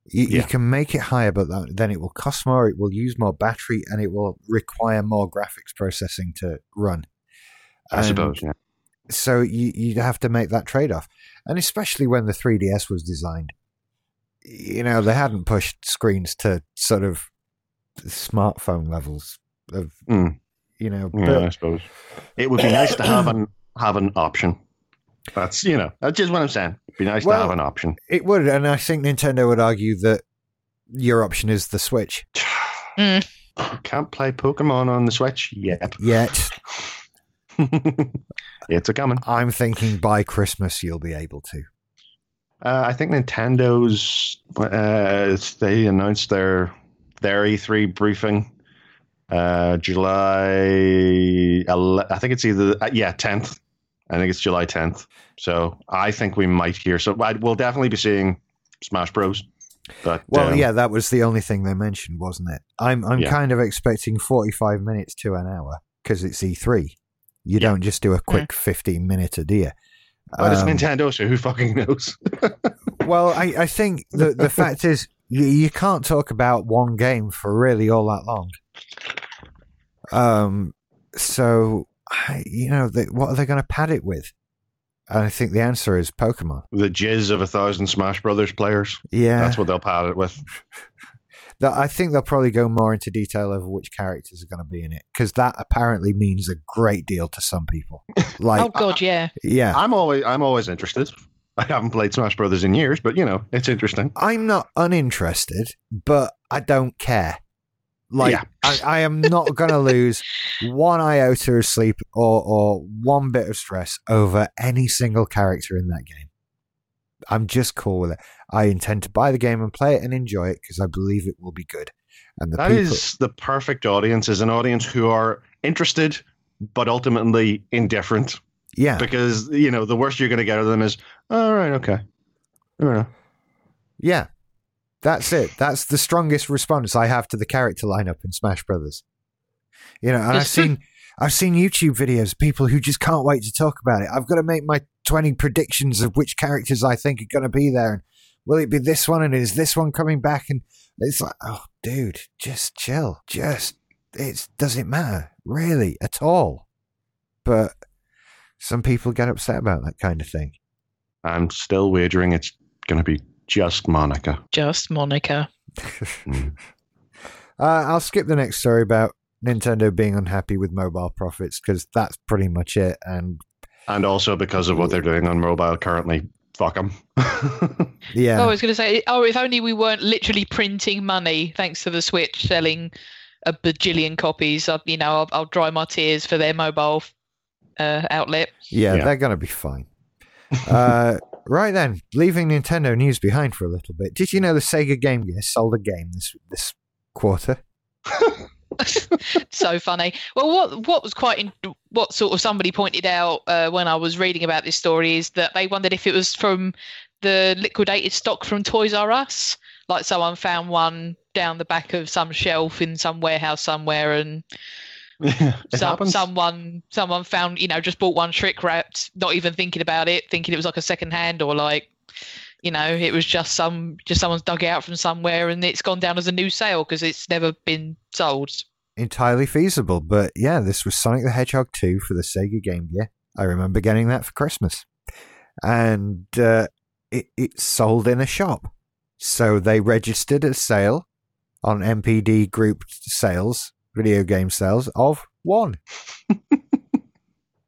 You can make it higher, but then it will cost more, it will use more battery, and it will require more graphics processing to run. I suppose. So you'd have to make that trade-off. And especially when the 3DS was designed, you know, they hadn't pushed screens to sort of smartphone levels of... You know, but, I suppose it would be nice to have an option. That's, you know, that's just what I'm saying. It'd be nice to have an option. It would, and I think Nintendo would argue that your option is the Switch. Can't play Pokemon on the Switch yet. It's a coming. I'm thinking by Christmas you'll be able to. I think Nintendo's they announced their E3 briefing July. I think it's either 10th. I think it's July 10th. So I think we might hear. So we'll definitely be seeing Smash Bros. But, that was the only thing they mentioned, wasn't it? I'm kind of expecting 45 minutes to an hour because it's E3. You don't just do a quick 15 minute a deer. But it's Nintendo, so who fucking knows? I think the fact is you can't talk about one game for really all that long. So, what are they going to pad it with? And I think the answer is Pokemon. The jizz of 1,000 Smash Brothers players. Yeah. That's what they'll pad it with. I think they'll probably go more into detail over which characters are going to be in it, because that apparently means a great deal to some people. Like, oh God, yeah. Yeah. I'm always interested. I haven't played Smash Brothers in years, but, it's interesting. I'm not uninterested, but I don't care. I am not going to lose one iota of sleep or one bit of stress over any single character in that game. I'm just cool with it. I intend to buy the game and play it and enjoy it because I believe it will be good. And is the perfect audience, is an audience who are interested but ultimately indifferent. Yeah. Because, the worst you're going to get out of them is, all right, okay. Yeah. That's it. That's the strongest response I have to the character lineup in Smash Brothers. And I've seen YouTube videos of people who just can't wait to talk about it. I've got to make my 20 predictions of which characters I think are going to be there. And will it be this one? And is this one coming back? And it's like, oh, dude, just chill. Just, it doesn't matter really at all. But some people get upset about that kind of thing. I'm still wagering it's going to be Just Monica. I'll skip the next story about Nintendo being unhappy with mobile profits because that's pretty much it. And also because of what they're doing on mobile currently, fuck them. Yeah. Oh, I was going to say, if only we weren't literally printing money thanks to the Switch selling a bajillion copies. I'll dry my tears for their mobile outlet. Yeah, they're going to be fine. Right then, leaving Nintendo news behind for a little bit. Did you know the Sega Game Gear sold a game this quarter? So funny. Well, what sort of somebody pointed out when I was reading about this story is that they wondered if it was from the liquidated stock from Toys R Us. Like someone found one down the back of some shelf in some warehouse somewhere, and someone found, just bought one shrink wrapped, not even thinking about it, thinking it was like a second hand or like, it was just someone's dug it out from somewhere and it's gone down as a new sale because it's never been sold. Entirely feasible, but yeah, this was Sonic the Hedgehog 2 for the Sega Game Gear. I remember getting that for Christmas, and it sold in a shop, so they registered a sale on MPD Group sales. Video game sales of one.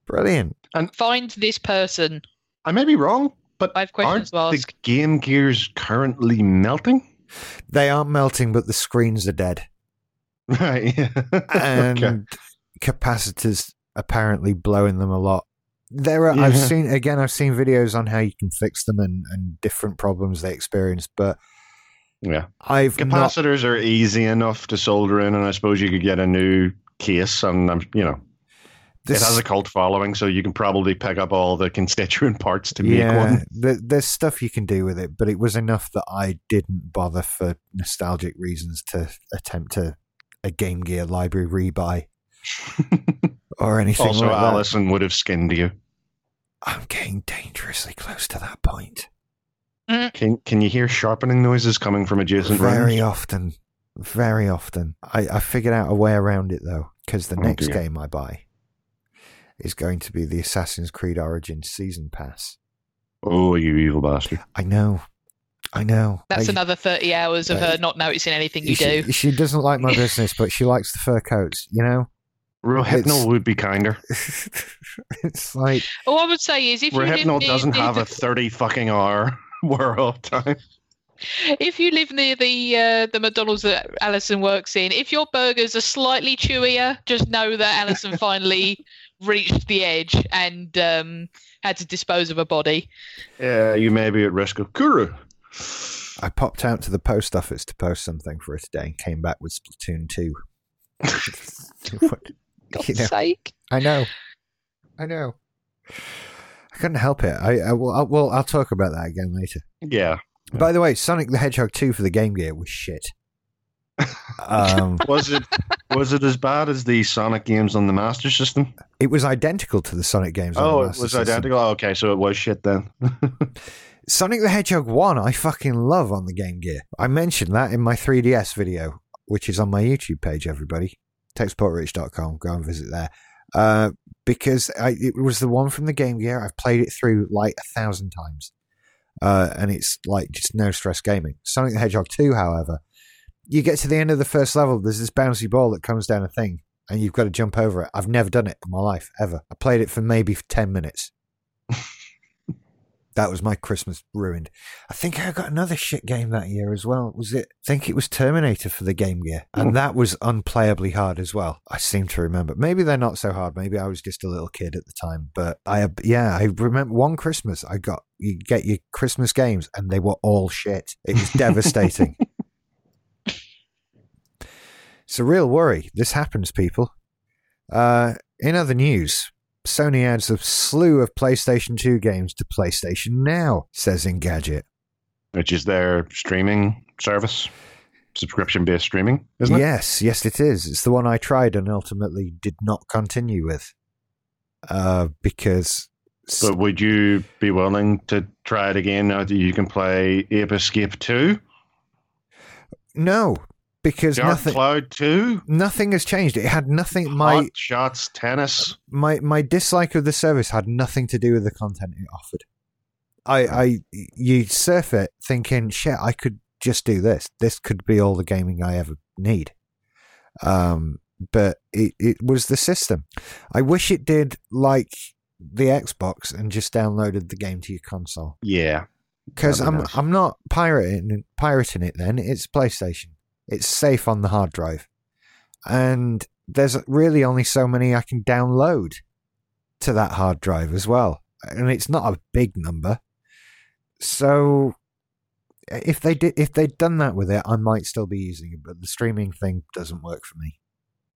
Brilliant. And find this person. I may be wrong, but I have questions to ask. The Game Gears currently melting? They aren't melting, but the screens are dead. Right. Yeah. And capacitors apparently blowing them a lot. I've seen videos on how you can fix them and different problems they experience, but yeah, capacitors are easy enough to solder in, and I suppose you could get a new case, and it has a cult following, so you can probably pick up all the constituent parts to make one. There's stuff you can do with it, but it was enough that I didn't bother for nostalgic reasons to attempt a Game Gear library rebuy or anything. Also, like Alison would have skinned you. I'm getting dangerously close to that point. Can you hear sharpening noises coming from adjacent rooms? Very often. I figured out a way around it, though, because the next game I buy is going to be the Assassin's Creed Origins Season Pass. Oh, you evil bastard. I know. That's another 30 hours of her not noticing anything you do. She doesn't like my business, but she likes the fur coats, Rohypnol would be kinder. It's like... All I would say is if Rohypnol doesn't have a 30 fucking hour world time. If you live near the McDonald's that Alison works in, if your burgers are slightly chewier, just know that Alison finally reached the edge and had to dispose of a body. Yeah, you may be at risk of Kuru. I popped out to the post office to post something for her today and came back with Splatoon 2. For God's sake. I know. I couldn't help it. I'll talk about that again later. Yeah. By the way, Sonic the Hedgehog 2 for the Game Gear was shit. Was it as bad as the Sonic games on the Master System? It was identical to the Sonic games on the Master System. Oh, it was identical? Oh, okay, so it was shit then. Sonic the Hedgehog 1 I fucking love on the Game Gear. I mentioned that in my 3DS video, which is on my YouTube page, everybody. Techsportrich.com. Go and visit there. Because it was the one from the Game Gear. I've played it through like 1,000 times. And it's like just no stress gaming. Sonic the Hedgehog 2, however, you get to the end of the first level, there's this bouncy ball that comes down a thing and you've got to jump over it. I've never done it in my life, ever. I played it for maybe 10 minutes. That was my Christmas ruined. I think I got another shit game that year as well. I think it was Terminator for the Game Gear. And that was unplayably hard as well. I seem to remember. Maybe they're not so hard. Maybe I was just a little kid at the time. But I remember one Christmas you get your Christmas games and they were all shit. It was devastating. It's a real worry. This happens, people. In other news... Sony adds a slew of PlayStation 2 games to PlayStation Now, says Engadget. Which is their streaming service, subscription-based streaming, isn't it? Yes, it is. It's the one I tried and ultimately did not continue with. But would you be willing to try it again now that you can play Ape Escape 2? No. Because Dark Cloud 2? Nothing has changed. It had nothing. Hot Shots Tennis. My dislike of the service had nothing to do with the content it offered. You surf it thinking, shit, I could just do this. This could be all the gaming I ever need. But it was the system. I wish it did like the Xbox and just downloaded the game to your console. Yeah, because I'm not pirating it. Then it's PlayStation. It's safe on the hard drive. And there's really only so many I can download to that hard drive as well. And it's not a big number. So if they'd done that with it, I might still be using it. But the streaming thing doesn't work for me.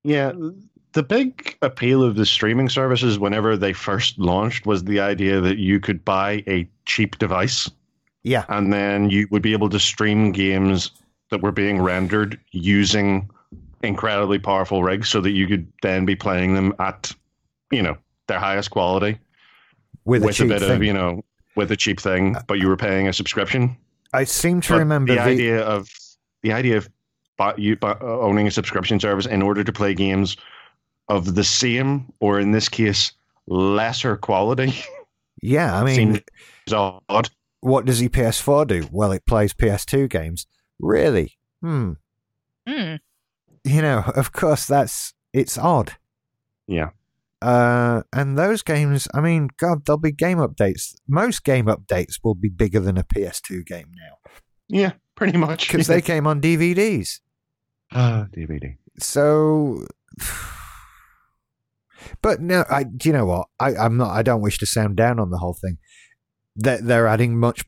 Yeah, the big appeal of the streaming services whenever they first launched was the idea that you could buy a cheap device. Yeah. And then you would be able to stream games that were being rendered using incredibly powerful rigs so that you could then be playing them at, their highest quality with a cheap thing, but you were paying a subscription. I seem to remember the idea of owning a subscription service in order to play games of the same, or in this case, lesser quality. Yeah. I mean, odd. What does the PS4 do? Well, it plays PS2 games. Really? Of course, it's odd. Yeah. And those games, I mean, God, there'll be game updates. Most game updates will be bigger than a PS2 game now. Yeah, pretty much. Because they came on DVDs. DVD. So, but no, you know what? I don't wish to sound down on the whole thing. They're adding much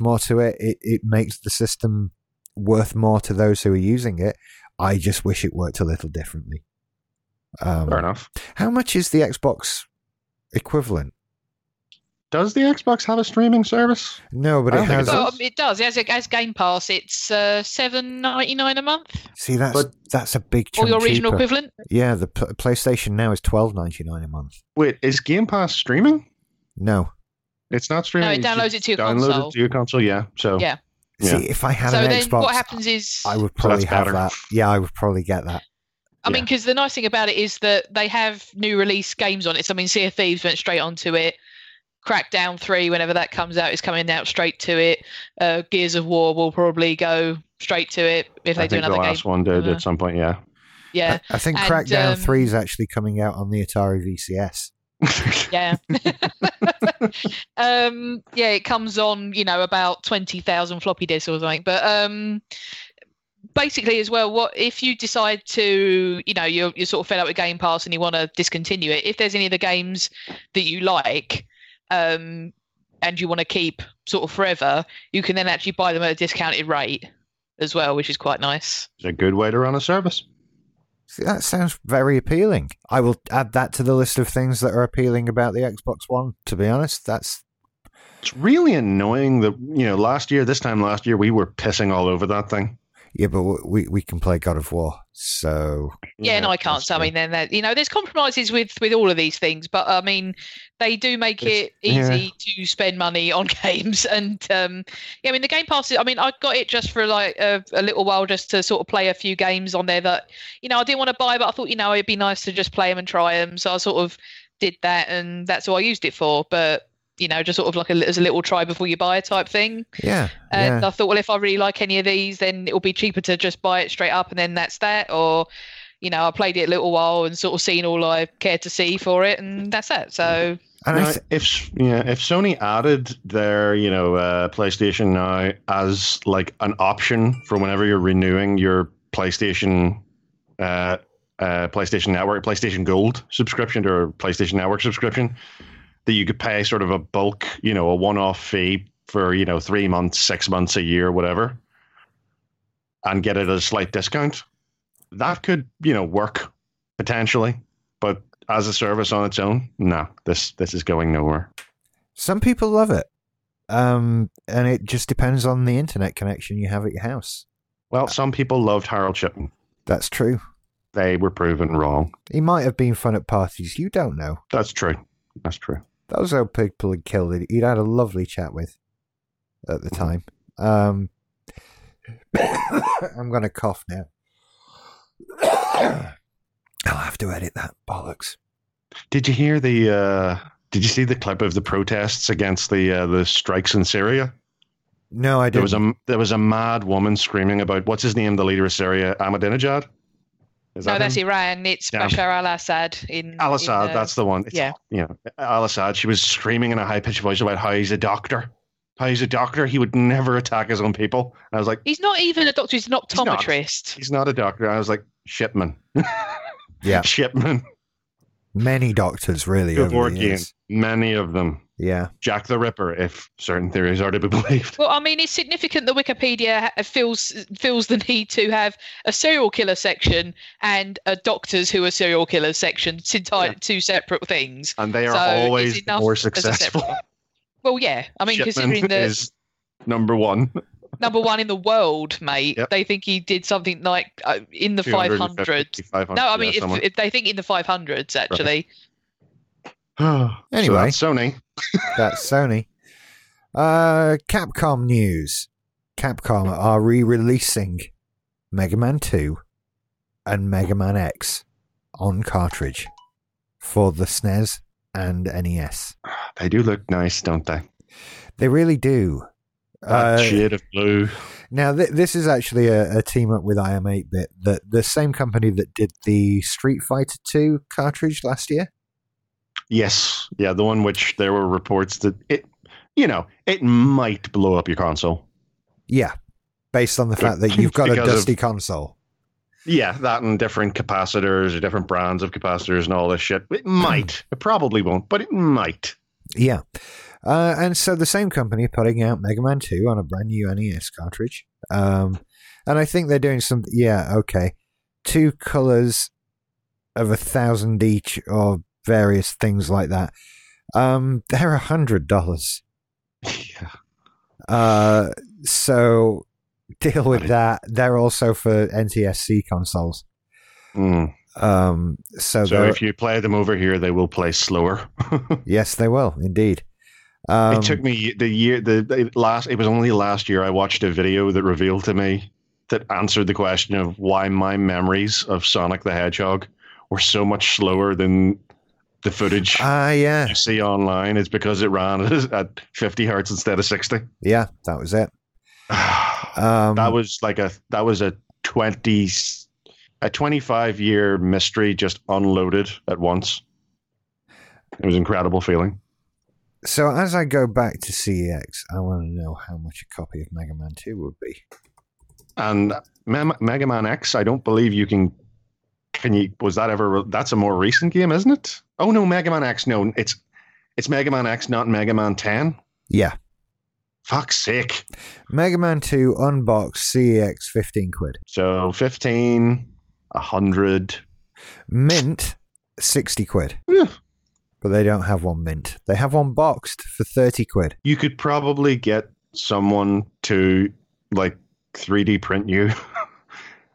more to it. It makes the system worth more to those who are using it. I just wish it worked a little differently. Fair enough. How much is the Xbox equivalent? Does the Xbox have a streaming service? No, but it does. It has Game Pass. It's $7.99 a month. See, that's a big chunk. Or your regional equivalent? Yeah, the PlayStation Now is $12.99 a month. Wait, is Game Pass streaming? No. It's not streaming. No, it downloads it to your console. Downloads it to your console, yeah. So yeah. See, if I had an Xbox, what happens is I would probably have that. Yeah, I would probably get that. I mean, because the nice thing about it is that they have new release games on it. So, I mean, Sea of Thieves went straight onto it. Crackdown 3, whenever that comes out, is coming out straight to it. Gears of War will probably go straight to it if they do another game. I think the last one did at some point, yeah. Yeah. I think Crackdown 3 is actually coming out on the Atari VCS. Yeah. Yeah, it comes on, you know, about 20,000 floppy disks or something. But basically as well, what if you decide to, you know, you're sort of fed up with Game Pass and you want to discontinue it, if there's any of the games that you like and you want to keep sort of forever, you can then actually buy them at a discounted rate as well, which is quite nice. It's a good way to run a service. See, that sounds very appealing. I will add that to the list of things that are appealing about the Xbox One, to be honest. It's really annoying that, you know, this time last year, we were pissing all over that thing. Yeah, but we can play God of War, so... Yeah, and I can't. I mean, then you know, there's compromises with all of these things, but, I mean, they do make it easy to spend money on games. And, yeah, I mean, the Game Pass, I mean, I got it just for, like, a little while just to sort of play a few games on there that, you know, I didn't want to buy, but I thought, you know, it'd be nice to just play them and try them. So I sort of did that, and that's all I used it for, but... You know, just sort of like as a little try before you buy type thing. Yeah. And I thought, well, if I really like any of these, then it'll be cheaper to just buy it straight up and then that's that. Or, you know, I played it a little while and sort of seen all I cared to see for it and that's that. So, and if Sony added their, you know, PlayStation Now as like an option for whenever you're renewing your PlayStation Network, PlayStation Gold subscription or PlayStation Network subscription, that you could pay sort of a bulk, you know, a one-off fee for, you know, 3 months, 6 months, a year, whatever, and get it at a slight discount. That could, you know, work potentially, but as a service on its own, no, this is going nowhere. Some people love it, and it just depends on the internet connection you have at your house. Well, some people loved Harold Shipman. That's true. They were proven wrong. He might have been fun at parties. You don't know. That's true. That was how people had killed it. He'd had a lovely chat with at the time. I'm going to cough now. I'll have to edit that. Bollocks. Did you hear did you see the clip of the protests against the strikes in Syria? No, I didn't. There was a mad woman screaming about, what's his name, the leader of Syria, Ahmadinejad? That's Iran. It's Bashar al-Assad. Al-Assad, that's the one. You know, al-Assad, she was screaming in a high-pitched voice about how he's a doctor. He would never attack his own people. And I was like... He's not even a doctor. He's an optometrist. He's not a doctor. And I was like, Shipman. Yeah. Shipman. Many doctors, really. Kevorkian. Many of them. Yeah. Jack the Ripper, if certain theories are to be believed. Well, I mean, it's significant that Wikipedia feels the need to have a serial killer section and a doctors who are serial killers section. It's entirely two separate things. And they are always more successful. Well, yeah. I mean, Shipman considering that... is number one. Number one in the world, mate. Yep. They think he did something like in the 500s. No, I mean, if they think in the 500s, actually. Right. Anyway. So that's Sony. Capcom news. Capcom are re-releasing Mega Man 2 and Mega Man X on cartridge for the SNES and NES. They do look nice, don't they? They really do. That shade of blue. Now, this is actually a team-up with iam8bit, the same company that did the Street Fighter 2 cartridge last year. Yes. Yeah, the one which there were reports that it might blow up your console. Yeah, based on the fact that you've got a dusty console. Yeah, that and different capacitors or different brands of capacitors and all this shit. It might. It probably won't, but it might. Yeah. And so the same company putting out Mega Man 2 on a brand new NES cartridge. And I think they're doing some... Yeah, okay. 2 colours of 1,000 each or various things like that. They're $100. Yeah. So deal with that. They're also for NTSC consoles. Mm. So if you play them over here, they will play slower. Yes, they will, indeed. It took me it was only last year I watched a video that revealed to me that answered the question of why my memories of Sonic the Hedgehog were so much slower than the footage you see online. It's because it ran at 50 hertz instead of 60. Yeah, that was it. That was a 20 a 25-year mystery just unloaded at once. It was an incredible feeling. So as I go back to CEX, I want to know how much a copy of Mega Man 2 would be. And Mega Man X, I don't believe you can... Can you? Was that ever... That's a more recent game, isn't it? Oh, no, Mega Man X. No, it's Mega Man X, not Mega Man 10. Yeah. Fuck's sake. Mega Man 2 unboxed CEX, 15 quid. So 15, 100. Mint, 60 quid. Yeah. But they don't have one mint. They have one boxed for 30 quid. You could probably get someone to, like, 3D print you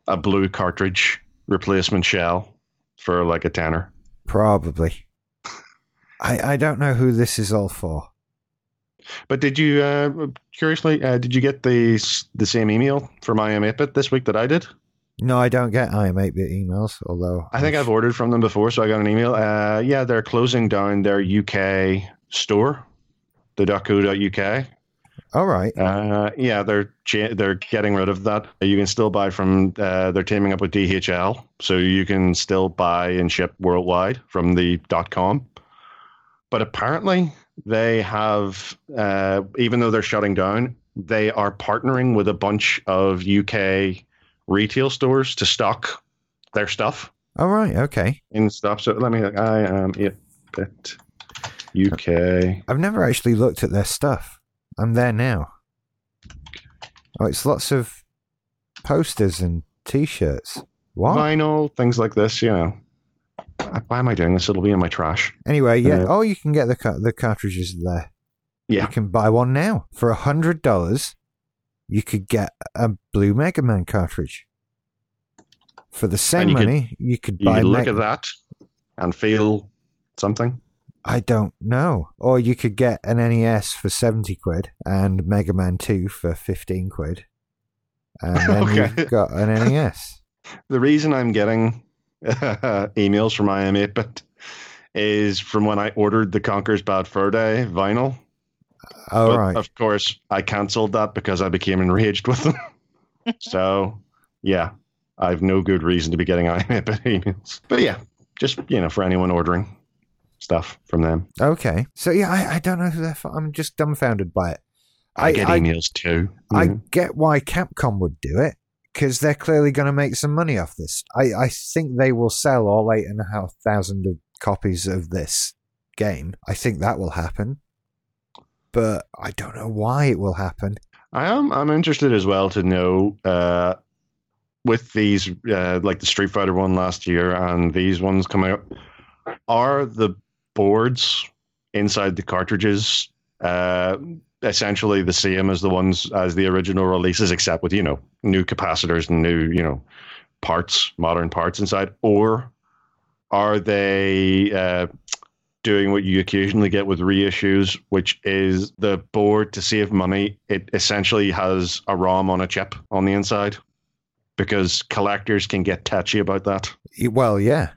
a blue cartridge replacement shell for, like, a tenner. Probably. I don't know who this is all for. But did you, curiously, did you get the same email from iam8bit this week that I did? No, I don't get iam8bit emails, although... I think I've ordered from them before, so I got an email. Yeah, they're closing down their UK store, the .co.uk. All right. Yeah, they're getting rid of that. You can still buy from... they're teaming up with DHL, so you can still buy and ship worldwide from the .com. But apparently, they have... even though they're shutting down, they are partnering with a bunch of UK... retail stores to stock their stuff. All right, okay. In stuff. So let me. I am iam8bit UK. I've never actually looked at their stuff. I'm there now. Oh, it's lots of posters and T-shirts. What? Vinyl, things like this. You know. Why am I doing this? It'll be in my trash. Anyway, yeah. Oh, you can get the cartridges there. Yeah. You can buy one now for $100. You could get a blue Mega Man cartridge. For the same money, you could buy... You could look at that and feel something. I don't know. Or you could get an NES for 70 quid and Mega Man 2 for 15 quid. And then okay. You've got an NES. The reason I'm getting emails from iam8bit is from when I ordered the Conker's Bad Fur Day vinyl. Oh, right. Of course, I cancelled that because I became enraged with them. So, yeah, I've no good reason to be getting iam8bit emails. But yeah, just, you know, for anyone ordering stuff from them. Okay. So, yeah, I don't know who they're for. I'm just dumbfounded by it. I get emails too. I get why Capcom would do it, because they're clearly going to make some money off this. I think they will sell all 8,500 copies of this game. I think that will happen. But I don't know why it will happen. I'm interested as well to know with these, like the Street Fighter one last year and these ones coming up, are the boards inside the cartridges essentially the same as the ones as the original releases, except with, you know, new capacitors and new, you know, parts, modern parts inside? Or are they... doing what you occasionally get with reissues, which is the board, to save money, it essentially has a ROM on a chip on the inside, because collectors can get touchy about that. Well, yeah.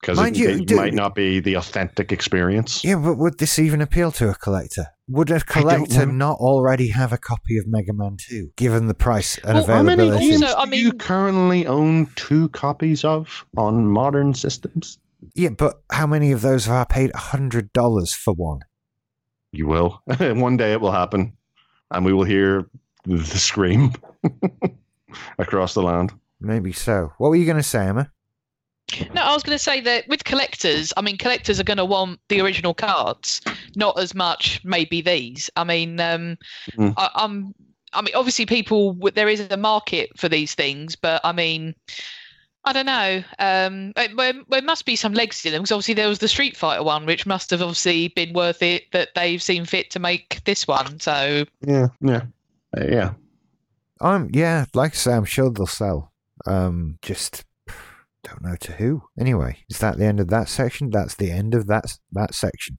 Because it might not be the authentic experience. Yeah, but would this even appeal to a collector? Would a collector not already have a copy of Mega Man 2, given the price and availability? How many games do you currently own 2 copies of on modern systems? Yeah, but how many of those have I paid $100 for one? You will. One day it will happen, and we will hear the scream across the land. Maybe so. What were you going to say, Emma? No, I was going to say that with collectors, I mean, collectors are going to want the original cards, not as much maybe these. I mean, I mean, obviously people, there is a market for these things, but I mean... I don't know. There must be some legs to them, because obviously there was the Street Fighter one, which must have obviously been worth it that they've seen fit to make this one. So yeah. Yeah, like I say, I'm sure they'll sell. Just don't know to who. Anyway, is that the end of that section? That's the end of that section.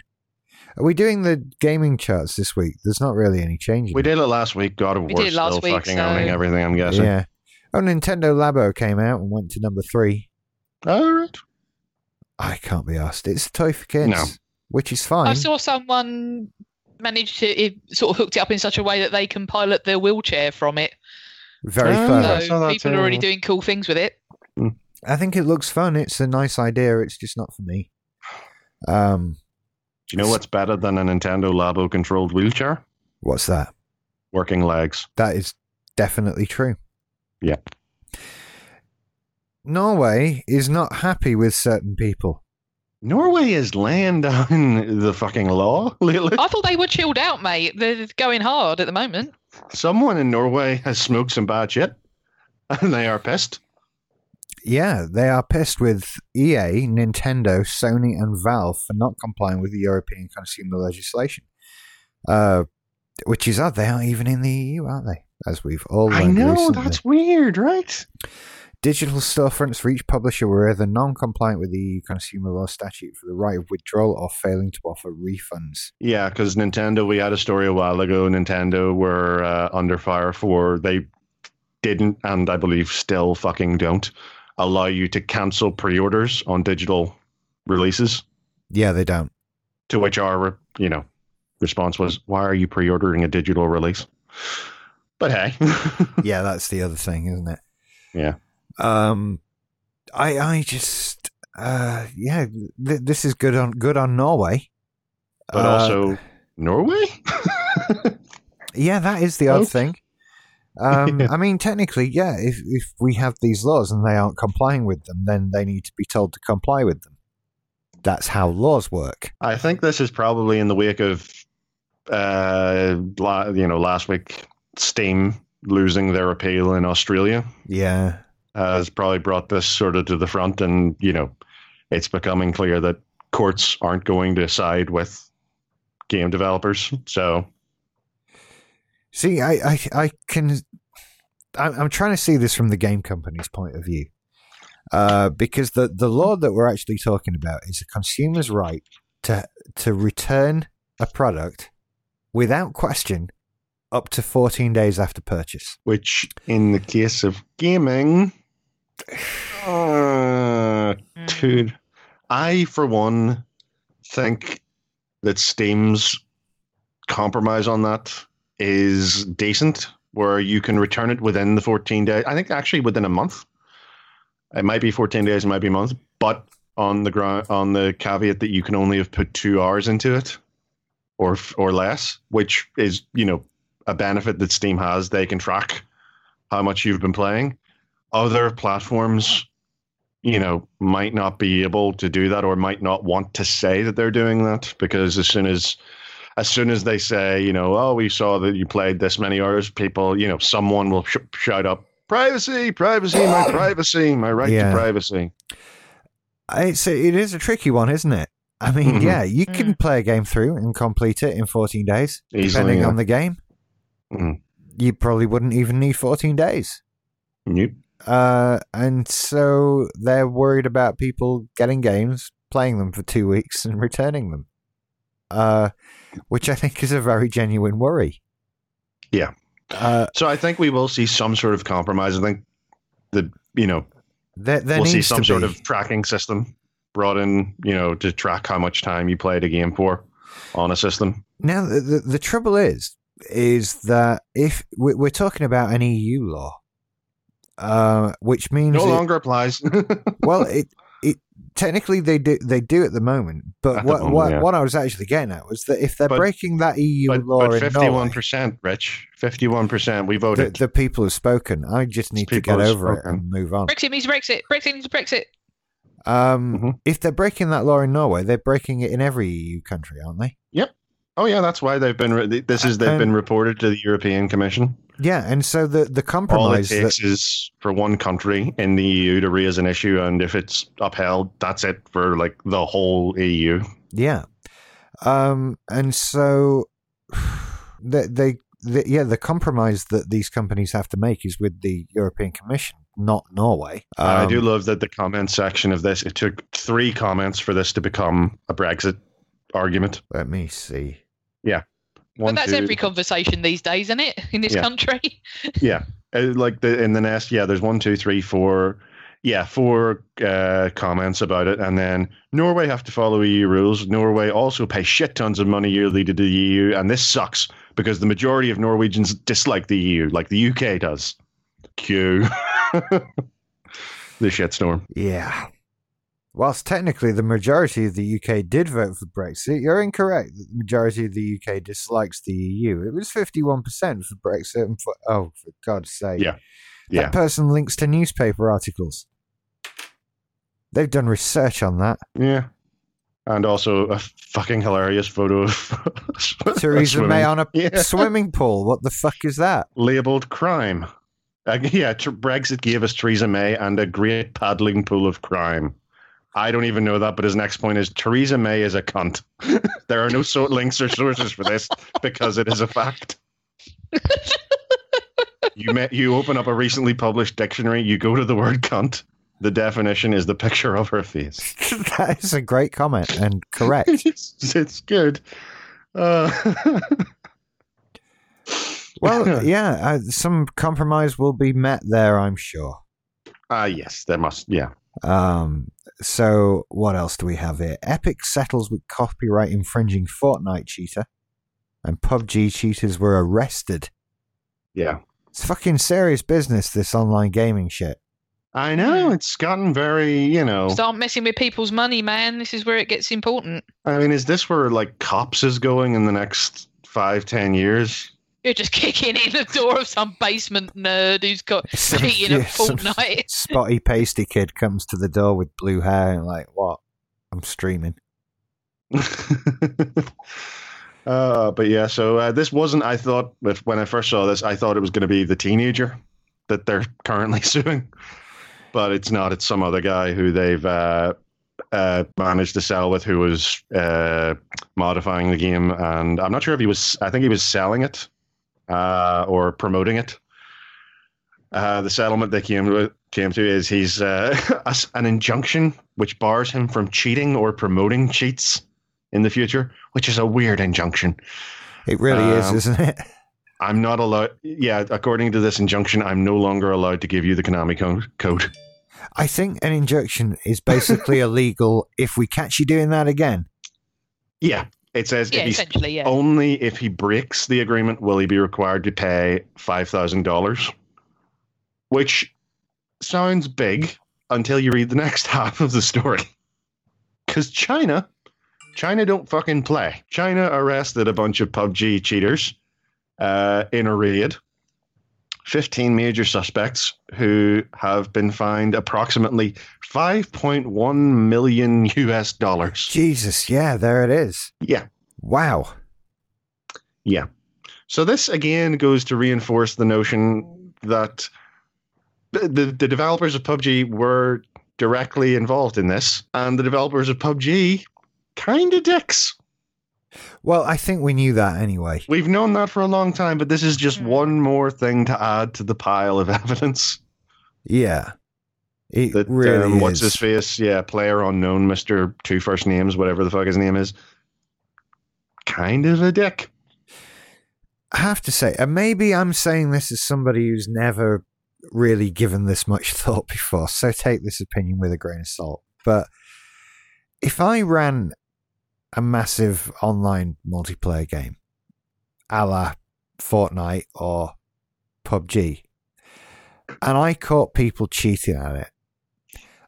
Are we doing the gaming charts this week? There's not really any change. We did it last week. God of War still fucking owning everything, I'm guessing. Yeah. Oh, Nintendo Labo came out and went to number 3. All right. I can't be arsed. It's a toy for kids, which is fine. I saw someone managed to sort of hooked it up in such a way that they can pilot their wheelchair from it. Very fun. So people are already doing cool things with it. I think it looks fun. It's a nice idea. It's just not for me. Do you know what's better than a Nintendo Labo-controlled wheelchair? What's that? Working legs. That is definitely true. Yeah. Norway is not happy with certain people. Norway is laying down the fucking law lately. I thought they were chilled out, mate. They're going hard at the moment. Someone in Norway has smoked some bad shit, and they are pissed. Yeah, they are pissed with EA, Nintendo, Sony, and Valve for not complying with the European consumer legislation. Which is odd. They aren't even in the EU, aren't they? As we've all learned recently. That's weird, right? Digital storefronts for each publisher were either non-compliant with the EU consumer law statute for the right of withdrawal or failing to offer refunds. Yeah, because Nintendo, we had a story a while ago, Nintendo were under fire for, they didn't, and I believe still fucking don't, allow you to cancel pre-orders on digital releases. Yeah, they don't. To which our, you know, response was, why are you pre-ordering a digital release? But hey. Yeah, that's the other thing, isn't it? Yeah. This is good on Norway, but also Norway. Yeah, that is the odd thing. Yeah. I mean, technically, yeah, if we have these laws and they aren't complying with them, then they need to be told to comply with them. That's how laws work. I think this is probably in the wake of, last week Steam losing their appeal in Australia. Yeah. Has probably brought this sort of to the front, and, you know, it's becoming clear that courts aren't going to side with game developers. So, see, I'm trying to see this from the game company's point of view, because the law that we're actually talking about is a consumer's right to return a product without question up to 14 days after purchase. Which, in the case of gaming... dude, I, for one, think that Steam's compromise on that is decent, where you can return it within the 14 days. I think actually within a month. It might be 14 days, it might be a month, but on the caveat that you can only have put 2 hours into it or less, which is, you know, a benefit that Steam has. They can track how much you've been playing. Other platforms, you know, might not be able to do that, or might not want to say that they're doing that, because as soon as they say, you know, oh, we saw that you played this many hours, people, you know, someone will shout up, privacy, my right to privacy. It is a tricky one, isn't it? I mean, yeah, you can play a game through and complete it in 14 days, easily, depending on the game. You probably wouldn't even need 14 days. Nope. And so they're worried about people getting games, playing them for 2 weeks and returning them, which I think is a very genuine worry. Yeah. So I think we will see some sort of compromise. I think that, you know, there we'll see some sort of tracking system brought in, you know, to track how much time you played a game for on a system. Now, the trouble is that if we're talking about an EU law, which means no longer applies. Well, it technically they do at the moment, but what I was actually getting at was that if they're breaking that EU law, but 51%, Rich, 51%, we voted. The people have spoken. I just need to get over it and move on. Brexit means Brexit. Brexit means Brexit. If they're breaking that law in Norway, they're breaking it in every EU country, aren't they? Yep. Oh yeah, that's why they've been reported to the European Commission. Yeah, and so the compromise all it takes is for one country in the EU to raise an issue, and if it's upheld, that's it for like the whole EU. Yeah, and so the compromise that these companies have to make is with the European Commission, not Norway. I do love that the comment section of this. It took 3 comments for this to become a Brexit argument. Let me see. Yeah. But that's every conversation these days, isn't it? In this country. Yeah. Like in the nest, yeah, there's 1, 2, 3, 4. Yeah, 4 comments about it. And then Norway have to follow EU rules. Norway also pays shit tons of money yearly to the EU. And this sucks because the majority of Norwegians dislike the EU, like the UK does. the shitstorm. Yeah. Whilst technically the majority of the UK did vote for Brexit, you're incorrect that the majority of the UK dislikes the EU. It was 51% for Brexit, and for, oh, for God's sake. Yeah. Yeah. That person links to newspaper articles. They've done research on that. Yeah. And also a fucking hilarious photo of Theresa May on a swimming pool. What the fuck is that? Labelled crime. Brexit gave us Theresa May and a great paddling pool of crime. I don't even know that, but his next point is Theresa May is a cunt. There are no links or sources for this because it is a fact. You open up a recently published dictionary, you go to the word cunt. The definition is the picture of her face. That is a great comment and correct. It's good. Well, yeah, some compromise will be met there, I'm sure. Yes, there must, yeah. So what else do we have here? Epic settles with copyright infringing Fortnite cheater, and PUBG cheaters were arrested. Yeah. It's fucking serious business, this online gaming shit. I know, it's gotten very, Start messing with people's money, man. This is where it gets important. I mean, is this where, cops is going in the next 5-10 years? You're just kicking in the door of some basement nerd who's got cheating at Fortnite. Spotty, pasty kid comes to the door with blue hair and what? I'm streaming. But yeah, so this wasn't, I thought, when I first saw this, I thought it was going to be the teenager that they're currently suing. But it's not. It's some other guy who they've managed to sell with, who was modifying the game. And I'm not sure if he was... I think he was selling it or promoting it. The settlement they came to is he's an injunction which bars him from cheating or promoting cheats in the future, which is a weird injunction. It really is, isn't it? I'm not allowed... Yeah, according to this injunction, I'm no longer allowed to give you the Konami code. I think an injunction is basically illegal if we catch you doing that again. Yeah, it says only if he breaks the agreement will he be required to pay $5,000, which sounds big until you read the next half of the story. Because China don't fucking play. China arrested a bunch of PUBG cheaters in a raid. 15 major suspects who have been fined approximately $5.1 million. Jesus, yeah, there it is. Yeah. Wow. Yeah. So this again goes to reinforce the notion that the developers of PUBG were directly involved in this, and the developers of PUBG kind of dicks. Well, I think we knew that anyway. We've known that for a long time, but this is just one more thing to add to the pile of evidence. Yeah. It really is. What's his face? Yeah, player unknown, Mr. Two First Names, whatever the fuck his name is. Kind of a dick. I have to say, and maybe I'm saying this as somebody who's never really given this much thought before, so take this opinion with a grain of salt. But if I ran a massive online multiplayer game, a la Fortnite or PUBG, and I caught people cheating at it,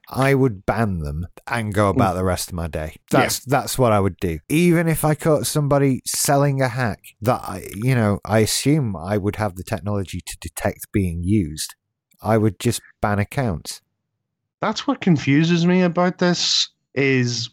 I would ban them and go about the rest of my day. That's what I would do. Even if I caught somebody selling a hack that I assume I would have the technology to detect being used, I would just ban accounts. That's what confuses me about this is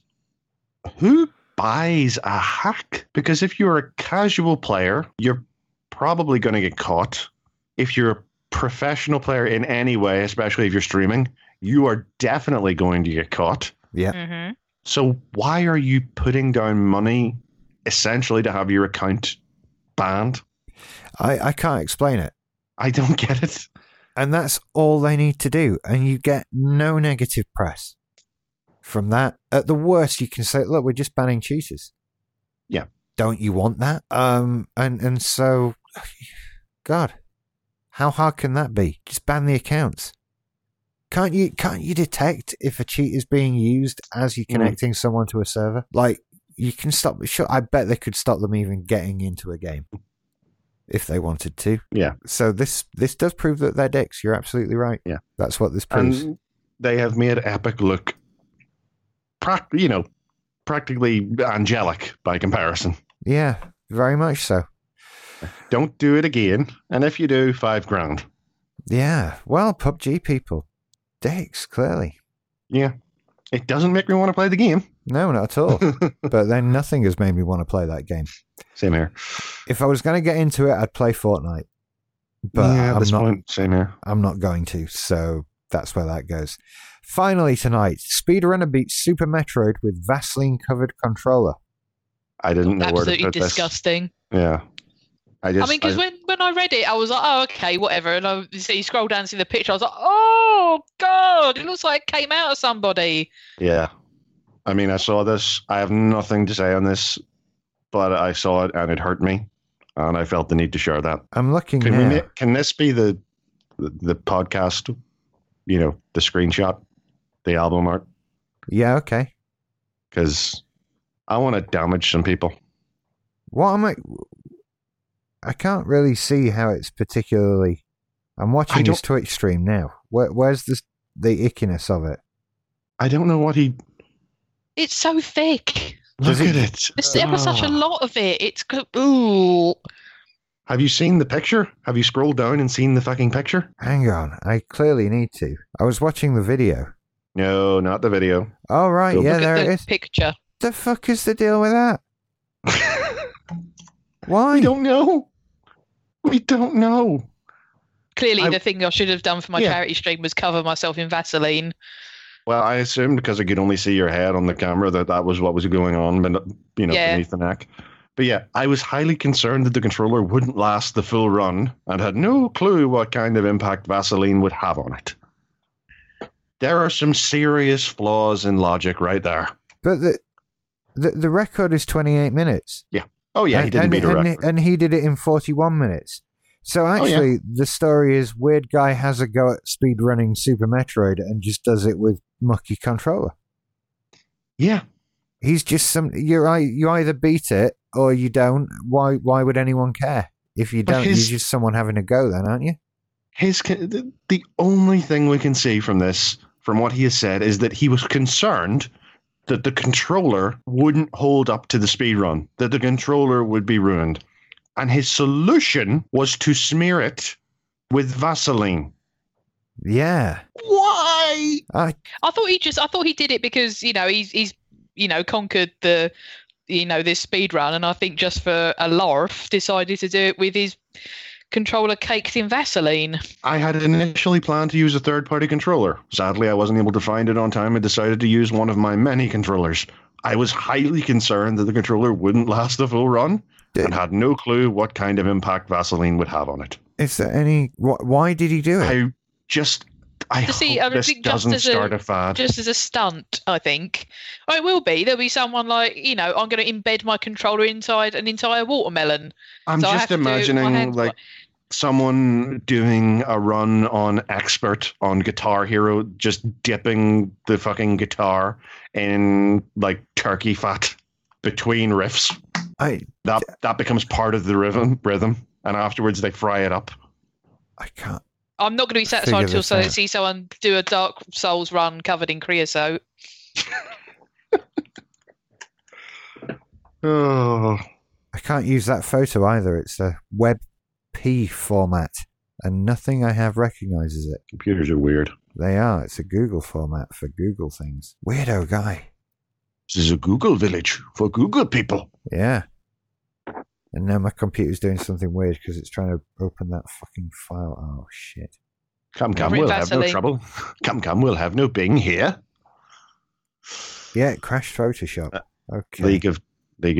who buys a hack, because if you're a casual player, you're probably going to get caught. If you're a professional player in any way, especially if you're streaming, you are definitely going to get caught. Yeah. Mm-hmm. So why are you putting down money essentially to have your account banned? I can't explain it. I don't get it. And that's all they need to do, and you get no negative press from that. At the worst, you can say, look, we're just banning cheaters. Yeah. Don't you want that? And so, God, how hard can that be? Just ban the accounts. Can't you detect if a cheat is being used as you're connecting someone to a server? You can stop. Sure, I bet they could stop them even getting into a game if they wanted to. Yeah. So this does prove that they're dicks. You're absolutely right. Yeah. That's what this proves. they have made Epic look, practically angelic by comparison. Yeah, very much so. Don't do it again. And if you do, $5,000. Yeah. Well, PUBG people. Dicks, clearly. Yeah. It doesn't make me want to play the game. No, not at all. But then nothing has made me want to play that game. Same here. If I was going to get into it, I'd play Fortnite. But yeah, same here. I'm not going to, so that's where that goes. Finally tonight, Speedrunner beats Super Metroid with Vaseline-covered controller. I didn't know where to put this. Absolutely disgusting. Yeah. Because when I read it, I was like, oh, okay, whatever. And you scroll down and see the picture, I was like, oh, God, it looks like it came out of somebody. Yeah. I mean, I saw this. I have nothing to say on this, but I saw it and it hurt me, and I felt the need to share that. I'm looking can this be the podcast, the screenshot, the album art? Yeah, okay. Because I want to damage some people. What am I... can't really see how it's particularly... I'm watching his Twitch stream now. Where's the ickiness of it? I don't know what he... It's so thick. Look at it. There was such a lot of it. It's... Ooh. Have you seen the picture? Have you scrolled down and seen the fucking picture? Hang on. I clearly need to. I was watching the video. No, not the video. Oh, right. Yeah, there it is. Picture. The fuck is the deal with that? Why? We don't know. Clearly, the thing I should have done for my charity stream was cover myself in Vaseline. Well, I assumed because I could only see your head on the camera that was what was going on, beneath the neck. But yeah, I was highly concerned that the controller wouldn't last the full run and had no clue what kind of impact Vaseline would have on it. There are some serious flaws in logic right there. But the record is 28 minutes. Yeah. Oh, yeah, he didn't beat a record. And he did it in 41 minutes. So actually, the story is weird guy has a go at speedrunning Super Metroid and just does it with mucky controller. Yeah. He's just you either beat it or you don't. Why would anyone care? If you don't, you're just someone having a go then, aren't you? The only thing we can see from this, from what he has said, is that he was concerned that the controller wouldn't hold up to the speedrun, that the controller would be ruined. And his solution was to smear it with Vaseline. Yeah. Why? I thought he did it because, he's conquered the, this speedrun, and I think just for a larf decided to do it with his controller caked in Vaseline. I had initially planned to use a third-party controller. Sadly, I wasn't able to find it on time and decided to use one of my many controllers. I was highly concerned that the controller wouldn't last the full run and had no clue what kind of impact Vaseline would have on it. Is there any... Why did he do it? I hope this doesn't start a fad. Just as a stunt, I think. Oh, it will be. There'll be someone like, I'm going to embed my controller inside an entire watermelon. I'm just imagining, someone doing a run on Expert on Guitar Hero, just dipping the fucking guitar in turkey fat between riffs. That becomes part of the rhythm, and afterwards they fry it up. I'm not going to be satisfied until I see someone do a Dark Souls run covered in creosote. Oh, I can't use that photo either. It's a WebP format, and nothing I have recognises it. Computers are weird. They are. It's a Google format for Google things. Weirdo guy. This is a Google village for Google people. Yeah. And now my computer's doing something weird because it's trying to open that fucking file. Oh, shit. Come, we'll have no trouble. Come, we'll have no Bing here. Yeah, it crashed Photoshop. Okay. League of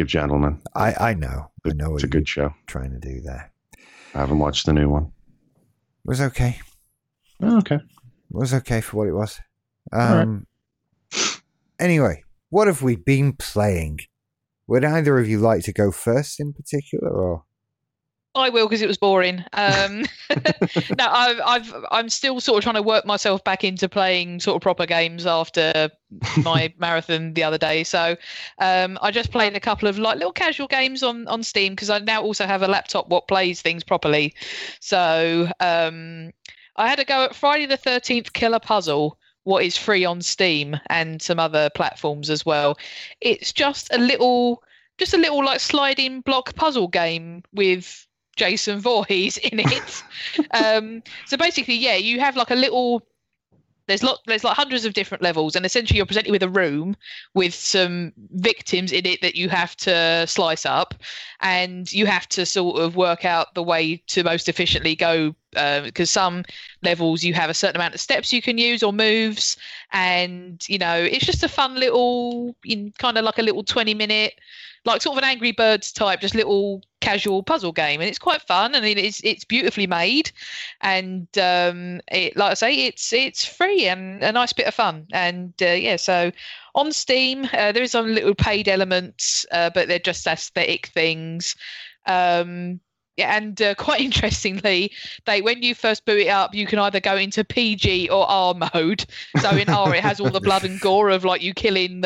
Gentlemen. I know. I know it's a good show. Trying to do there. I haven't watched the new one. It was okay. Oh, okay. It was okay for what it was. Right. Anyway, what have we been playing? Would either of you like to go first in particular, or? I will, because it was boring. No, I'm still sort of trying to work myself back into playing sort of proper games after my marathon the other day. So I just played a couple of little casual games on Steam, because I now also have a laptop what plays things properly. So I had a go at Friday the 13th Killer Puzzle, what is free on Steam and some other platforms as well. It's just a little like sliding block puzzle game with Jason Voorhees in it. So basically, yeah, you have like a little. There's like hundreds of different levels, and essentially you're presented with a room with some victims in it that you have to slice up, and you have to sort of work out the way to most efficiently go, because some levels you have a certain amount of steps you can use or moves, and you know, it's just a fun little, kind of like a little 20-minute, like sort of an Angry Birds type, just little casual puzzle game, and it's quite fun. I mean, it's beautifully made, and it, like I say, it's free and a nice bit of fun. And yeah, so on Steam there is some little paid elements, but they're just aesthetic things. Yeah, and quite interestingly, when you first boot it up, you can either go into PG or R mode. So in R, it has all the blood and gore of like you killing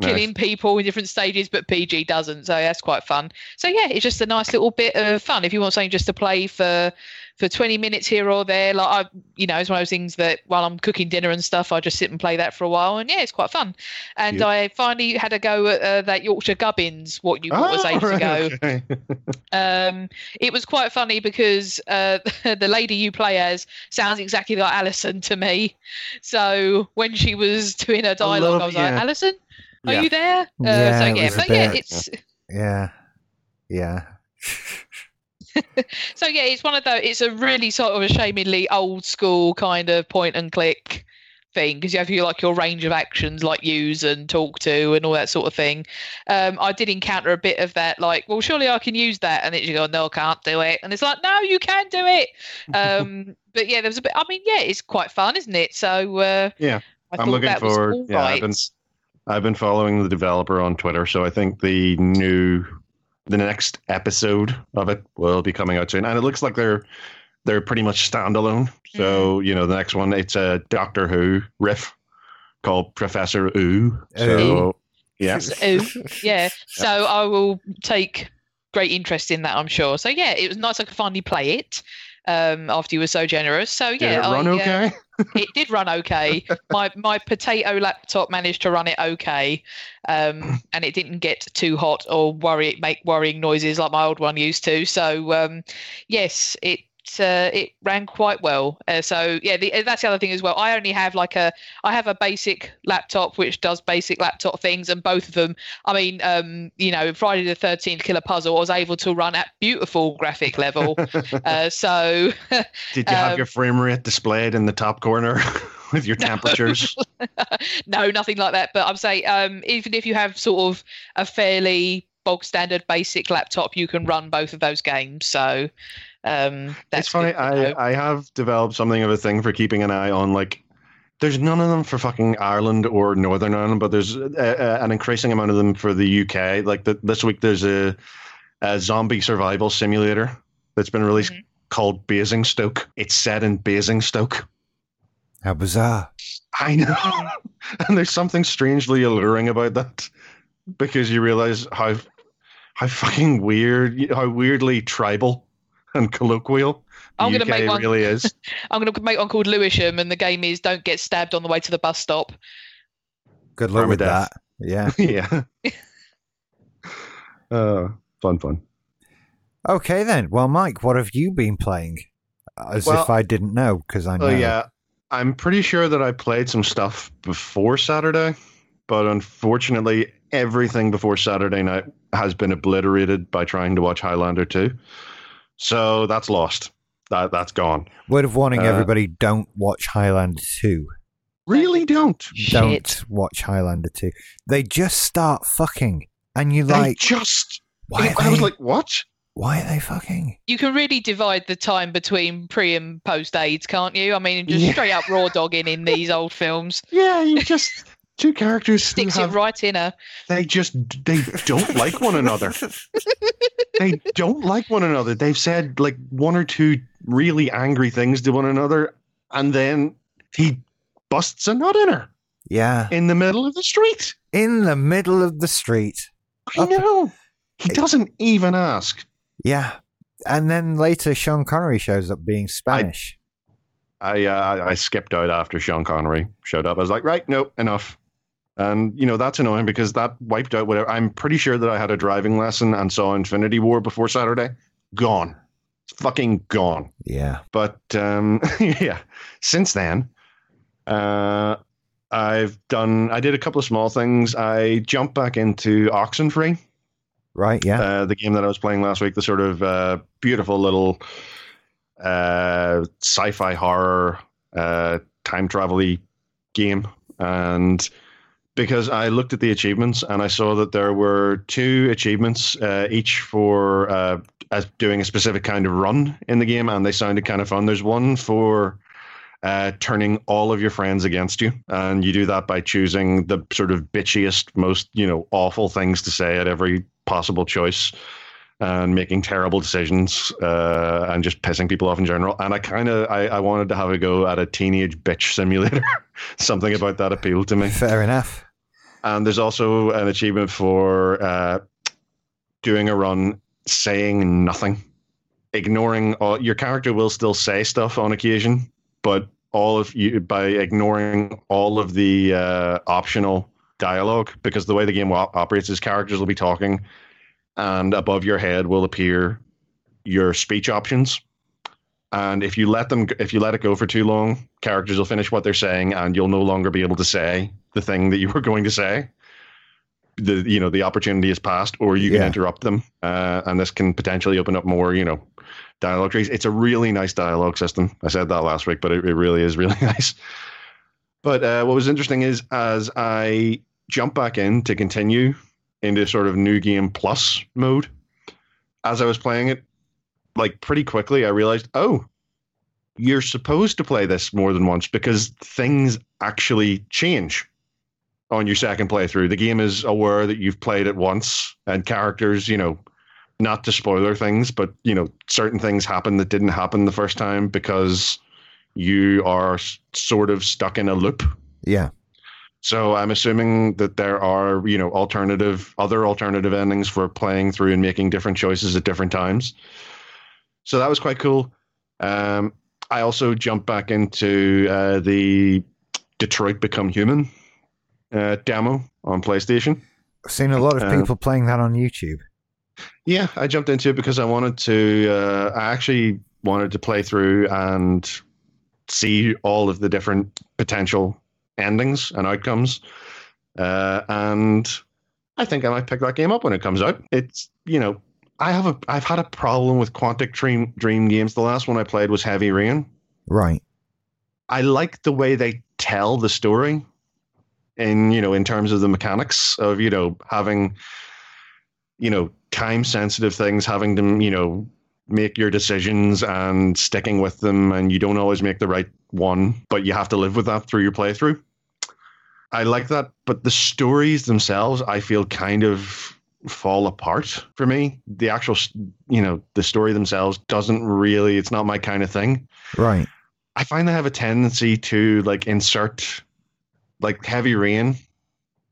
killing people in different stages, but PG doesn't. So that's quite fun. So yeah, it's just a nice little bit of fun if you want something just to play for 20 minutes here or there. Like it's one of those things that while I'm cooking dinner and stuff, I just sit and play that for a while, and yeah, it's quite fun. And yeah. I finally had a go at that Yorkshire Gubbins, what you bought was ages ago. Okay. It was quite funny because the lady you play as sounds exactly like Alison to me. So when she was doing her dialogue, I was like, Alison, are you there? So yeah, it's one of those. It's a really sort of a shamedly old school kind of point and click thing, because you have your range of actions, like use and talk to and all that sort of thing. I did encounter a bit of that, like, well, surely I can use that, and it's, you go, no, I can't do it, and it's like, no, you can do it. But yeah, there was a bit. I mean, yeah, it's quite fun, isn't it? So yeah, I'm looking forward. Yeah, I've been following the developer on Twitter, so I think the next episode of it will be coming out soon, and it looks like they're pretty much standalone. So the next one, it's a Doctor Who riff called Professor Ooh. So yeah, yeah. So I will take great interest in that, I'm sure. So yeah, it was nice I could finally play it after you were so generous. So yeah, did it run okay? It did run okay. My potato laptop managed to run it okay, and it didn't get too hot or make worrying noises like my old one used to. So yes, it ran quite well. So yeah, that's the other thing as well. I only have I have a basic laptop which does basic laptop things, and both of them. I mean, Friday the 13th Killer Puzzle, I was able to run at beautiful graphic level. So did you have your frame rate displayed in the top corner? With your temperatures? No, nothing like that. But I'm saying, even if you have sort of a fairly bog standard basic laptop, you can run both of those games. So that's, it's funny. I have developed something of a thing for keeping an eye on, like, there's none of them for fucking Ireland or Northern Ireland, but there's an increasing amount of them for the UK. Like this week, there's a zombie survival simulator that's been released called Basingstoke. It's set in Basingstoke. How bizarre! I know, and there's something strangely alluring about that, because you realise how fucking weird, how weirdly tribal and colloquial the UK really is. I'm going to make one called Lewisham, and the game is don't get stabbed on the way to the bus stop. Good luck with that. Yeah, yeah. Fun. Okay then. Well, Mike, what have you been playing? If I didn't know, because I know. Oh yeah. I'm pretty sure that I played some stuff before Saturday, but unfortunately, everything before Saturday night has been obliterated by trying to watch Highlander 2. So that's lost. That's gone. Word of warning, everybody, don't watch Highlander 2. Really don't. Don't watch Highlander 2. They just start fucking, and you're like... I was like, what? Why are they fucking? You can really divide the time between pre and post AIDS, can't you? I mean, just straight up raw dogging in these old films. Yeah, you just two characters sticks it right in her. They don't like one another. They don't like one another. They've said like one or two really angry things to one another, and then he busts a nut in her. Yeah, in the middle of the street. I know. He doesn't even ask. Yeah, and then later Sean Connery shows up being Spanish. I skipped out after Sean Connery showed up. I was like, right, nope, enough. And, you know, that's annoying because that wiped out whatever. I'm pretty sure that I had a driving lesson and saw Infinity War before Saturday. Gone. It's fucking gone. Yeah. But, yeah, since then, I did a couple of small things. I jumped back into Oxenfree. Right, yeah. The game that I was playing last week, the sort of beautiful little sci-fi horror time travel-y game. And because I looked at the achievements and I saw that there were two achievements, each for doing a specific kind of run in the game, and they sounded kind of fun. There's one for turning all of your friends against you, and you do that by choosing the sort of bitchiest, most, you know, awful things to say at every possible choice and making terrible decisions and just pissing people off in general. And I wanted to have a go at a teenage bitch simulator. Something about that appealed to me. Fair enough. And there's also an achievement for doing a run saying nothing, ignoring all. Your character will still say stuff on occasion, but all of you, by ignoring all of the optional dialogue, because the way the game operates is characters will be talking and above your head will appear your speech options. And if you let it go for too long, characters will finish what they're saying and you'll no longer be able to say the thing that you were going to say. The opportunity is passed, or you can interrupt them. And this can potentially open up more, you know, dialogue trees. It's a really nice dialogue system. I said that last week, but it really is really nice. But what was interesting is as I jumped back in to continue into sort of new game plus mode, as I was playing it, like pretty quickly, I realized, oh, you're supposed to play this more than once because things actually change on your second playthrough. The game is aware that you've played it once, and characters, you know, not to spoiler things, but, you know, certain things happen that didn't happen the first time because you are sort of stuck in a loop. Yeah. So I'm assuming that there are, you know, other alternative endings for playing through and making different choices at different times. So that was quite cool. I also jumped back into the Detroit Become Human demo on PlayStation. I've seen a lot of people playing that on YouTube. Yeah, I jumped into it because I wanted to. I actually wanted to play through and see all of the different potential endings and outcomes, and I think I might pick that game up when it comes out. It's, you know, I've had a problem with Quantic Dream games. The last one I played was Heavy Rain. Right. I like the way they tell the story, and, you know, in terms of the mechanics of, you know, having, you know, time sensitive things, having to, you know, make your decisions and sticking with them, and you don't always make the right one, but you have to live with that through your playthrough. I like that, but the stories themselves, I feel, kind of fall apart for me. The actual, you know, the story themselves doesn't really, it's not my kind of thing. Right. I find I have a tendency to, like, insert, like, Heavy Rain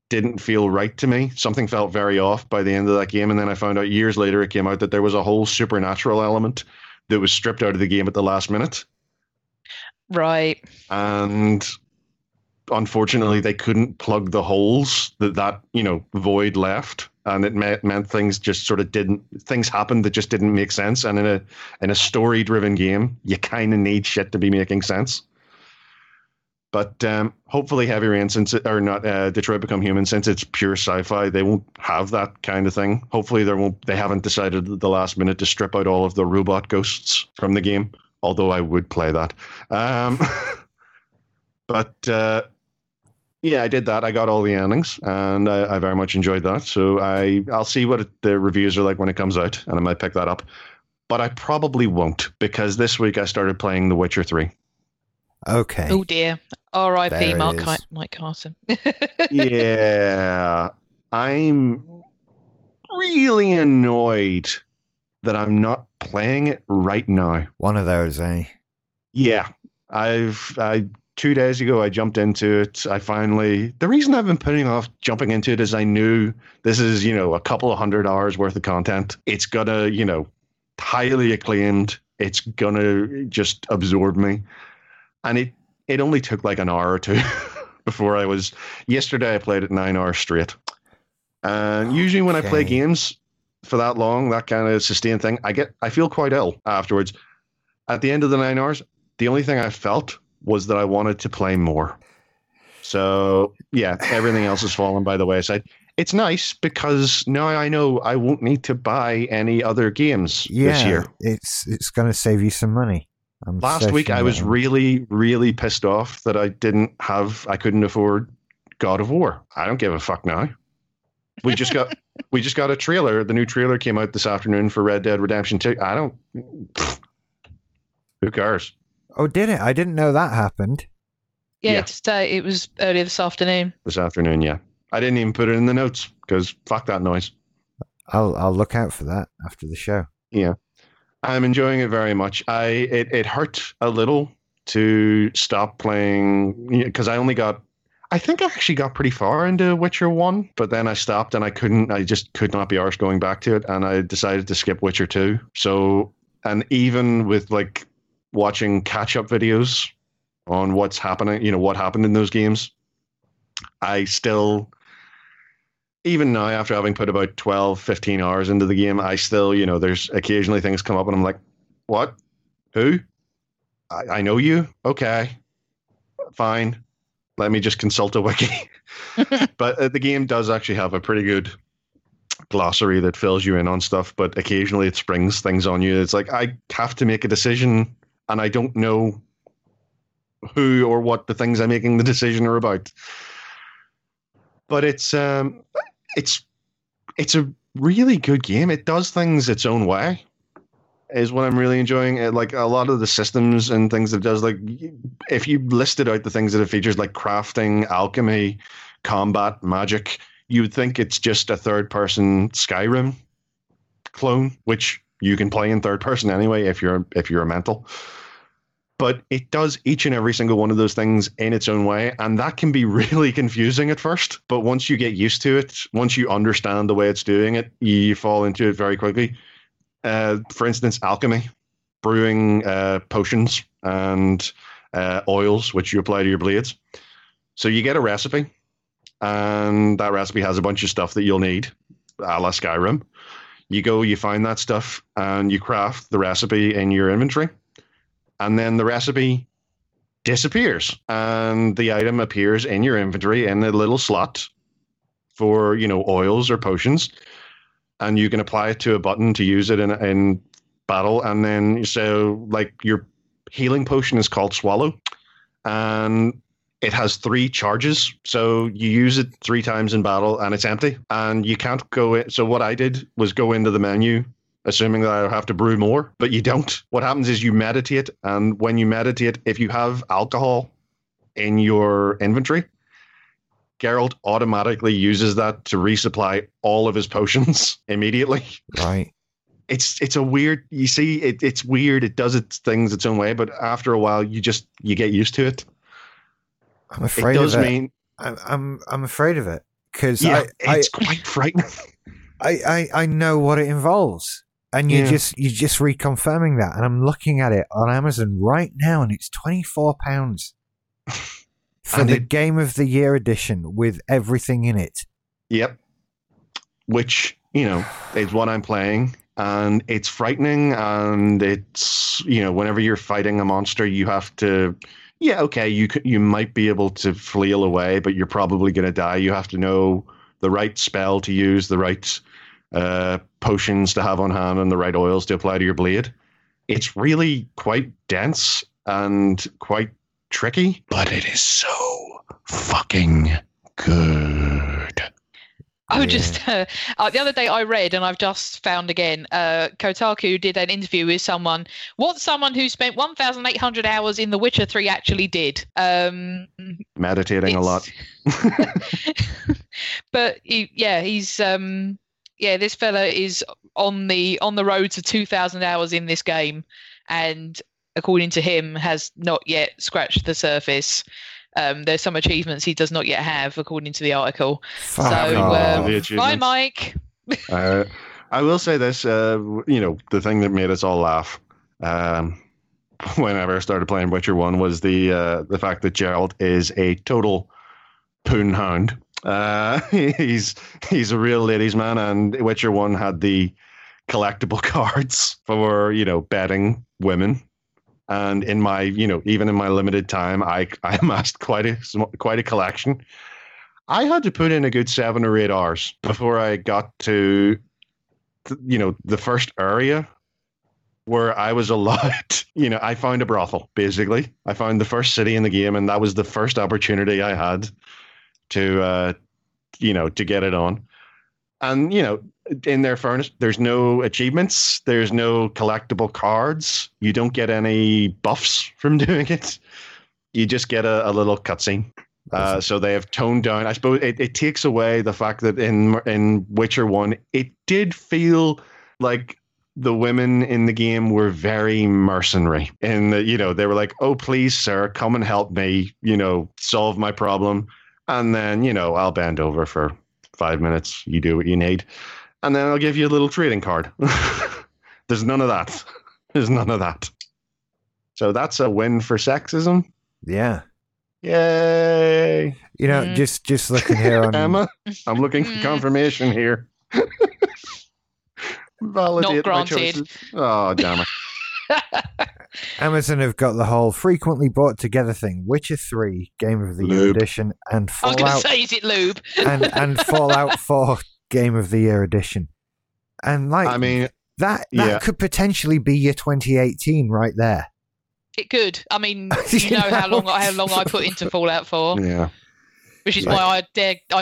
didn't feel right to me. Something felt very off by the end of that game, and then I found out years later it came out that there was a whole supernatural element that was stripped out of the game at the last minute. Right. And unfortunately, they couldn't plug the holes that you know, void left, and it meant things just sort of things happened that just didn't make sense. And in a story-driven game, you kind of need shit to be making sense. But hopefully Heavy Rain, Detroit Become Human, since it's pure sci-fi, they won't have that kind of thing. Hopefully they haven't decided at the last minute to strip out all of the robot ghosts from the game, although I would play that. But yeah, I did that. I got all the endings, and I very much enjoyed that. So I'll see what the reviews are like when it comes out, and I might pick that up. But I probably won't, because this week I started playing The Witcher 3. Okay. Oh dear. R.I.P. Mike Carson. Yeah. I'm really annoyed that I'm not playing it right now. One of those, eh? Yeah. 2 days ago I jumped into it. The reason I've been putting off jumping into it is I knew this is, you know, a couple of 100 hours worth of content. It's gonna, you know, highly acclaimed. It's gonna just absorb me. And it only took like an hour or two before I was... Yesterday I played it 9 hours straight. And usually when I play games for that long, that kind of sustained thing, I feel quite ill afterwards. At the end of the 9 hours, the only thing I felt was that I wanted to play more. So, yeah, everything else has fallen by the wayside. It's nice because now I know I won't need to buy any other games this year. It's going to save you some money. Last week I was really, really pissed off that I couldn't afford God of War. I don't give a fuck now. We just got a trailer. The new trailer came out this afternoon for Red Dead Redemption 2. Who cares? Oh, did it? I didn't know that happened. Yeah. It was earlier this afternoon. This afternoon, yeah. I didn't even put it in the notes because fuck that noise. I'll look out for that after the show. Yeah. I'm enjoying it very much. It hurt a little to stop playing because I think I actually got pretty far into Witcher 1, but then I stopped and I just could not be arsed going back to it, and I decided to skip Witcher 2. So, and even with like watching catch-up videos on what's happening, what happened in those games, I still, even now after having put about 12, 15 hours into the game, I still, there's occasionally things come up and I'm like, what? Who? I know you? Okay. Fine. Let me just consult a wiki. But the game does actually have a pretty good glossary that fills you in on stuff, but occasionally it springs things on you. It's like, I have to make a decision and I don't know who or what the things I'm making the decision are about. But it's a really good game. It does things its own way, is what I'm really enjoying. Like a lot of the systems and things that it does, like if you listed out the things that it features, like crafting, alchemy, combat, magic, you would think it's just a third-person Skyrim clone, which you can play in third person anyway if you're a mental. But it does each and every single one of those things in its own way. And that can be really confusing at first. But once you get used to it, once you understand the way it's doing it, you fall into it very quickly. For instance, alchemy, brewing potions and oils, which you apply to your blades. So you get a recipe, and that recipe has a bunch of stuff that you'll need, a la Skyrim. You go, you find that stuff, and you craft the recipe in your inventory. And then the recipe disappears and the item appears in your inventory in a little slot for, oils or potions. And you can apply it to a button to use it in battle. And then, so like your healing potion is called Swallow and it has 3 charges. So you use it 3 times in battle and it's empty and you can't go in. So what I did was go into the menu, assuming that I have to brew more, but you don't. What happens is you meditate, and when you meditate, if you have alcohol in your inventory, Geralt automatically uses that to resupply all of his potions immediately. Right. It's a weird, you see, it's weird. It does its things its own way, but after a while, you get used to it. I'm afraid of it. It does mean... I'm afraid of it, because it's quite frightening. I know what it involves. And you're just reconfirming that. And I'm looking at it on Amazon right now, and it's £24 for the Game of the Year edition with everything in it. Yep. Which, is what I'm playing. And it's frightening. And it's, whenever you're fighting a monster, you have to, you might be able to flail away, but you're probably going to die. You have to know the right spell to use, the right potions to have on hand, and the right oils to apply to your blade. It's really quite dense and quite tricky, but it is so fucking good. I was just the other day I read, and I've just found again, Kotaku did an interview with someone. What someone who spent 1,800 hours in The Witcher 3 actually did. Meditating a lot. But he's this fella is on the road to 2,000 hours in this game, and according to him, has not yet scratched the surface. There's some achievements he does not yet have, according to the article. Fuck. So, bye, Mike. I will say this, the thing that made us all laugh, whenever I started playing Witcher 1 was the fact that Geralt is a total poon hound. He's a real ladies' man, and Witcher 1 had the collectible cards for, you know, betting women. And in my, you know, even in my limited time, I amassed quite a collection. I had to put in a good 7 or 8 hours before I got to, you know, the first area where I was allowed, you know, I found a brothel, basically. I found the first city in the game, and that was the first opportunity I had to, you know, to get it on. And, you know, in their furnace, there's no achievements. There's no collectible cards. You don't get any buffs from doing it. You just get a little cutscene. So they have toned down. I suppose it takes away the fact that in Witcher 1, it did feel like the women in the game were very mercenary. And, you know, they were like, oh, please, sir, come and help me, you know, solve my problem. And then, you know, I'll bend over for 5 minutes. You do what you need. And then I'll give you a little trading card. There's none of that. There's none of that. So that's a win for sexism. Yeah. Yay! You know, just looking here on Emma, I'm looking for confirmation here. Validate not granted. My choices. Oh, damn it! Amazon have got the whole frequently bought together thing. Witcher 3 Game of the Year edition and Fallout. I was going to say, is it lube? and Fallout 4 Game of the Year edition. And like, I mean, that yeah. could potentially be your 2018 right there. It could. I mean, you know how long I put into Fallout 4. Yeah. Which is why I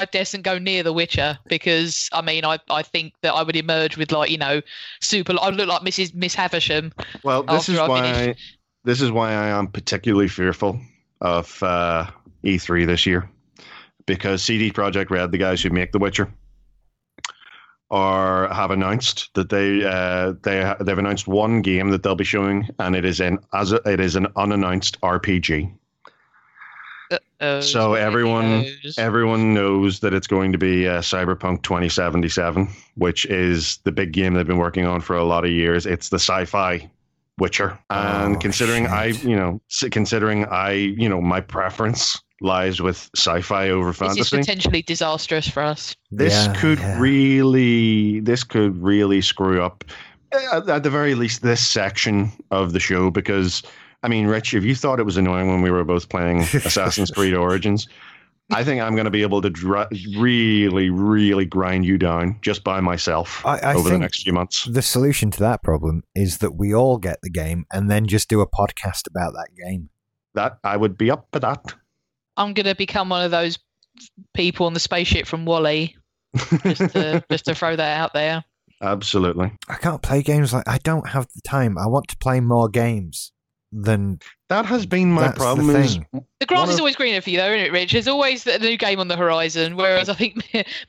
daresn't go near The Witcher, because I mean I think that I would emerge with, like, you know, I look like Miss Havisham. Well, this is why I am particularly fearful of E3 this year, because CD Projekt Red, the guys who make The Witcher, have announced that they've announced one game that they'll be showing, and it is an unannounced RPG. Uh-oh, so everyone knows that it's going to be Cyberpunk 2077, which is the big game they've been working on for a lot of years. It's the sci-fi Witcher, and considering my preference lies with sci-fi over fantasy. This is potentially disastrous for us. This could really screw up, at the very least, this section of the show, because, I mean, Rich, if you thought it was annoying when we were both playing Assassin's Creed Origins, I think I'm going to be able to really, really grind you down just by myself over the next few months. The solution to that problem is that we all get the game and then just do a podcast about that game. That I would be up for that. I'm going to become one of those people on the spaceship from WALL-E, just to throw that out there. Absolutely. I can't play games I don't have the time. I want to play more games than... That has been my problem. The grass is always greener for you, though, isn't it, Rich? There's always a new game on the horizon, whereas I think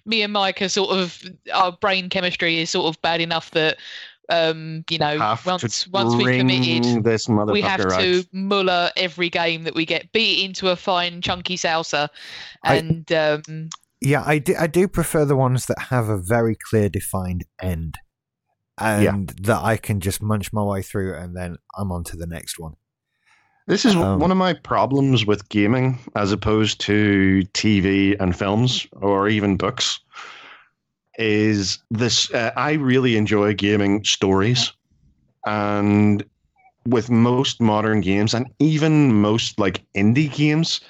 me and Mike are sort of... Our brain chemistry is sort of bad enough that... you know, once we've committed, we have to muller every game that we get, beat it into a fine chunky salsa. And I do prefer the ones that have a very clear defined end, and that I can just munch my way through, and then I'm on to the next one. This is one of my problems with gaming, as opposed to TV and films or even books. Is this? I really enjoy gaming stories, and with most modern games and even most like indie games,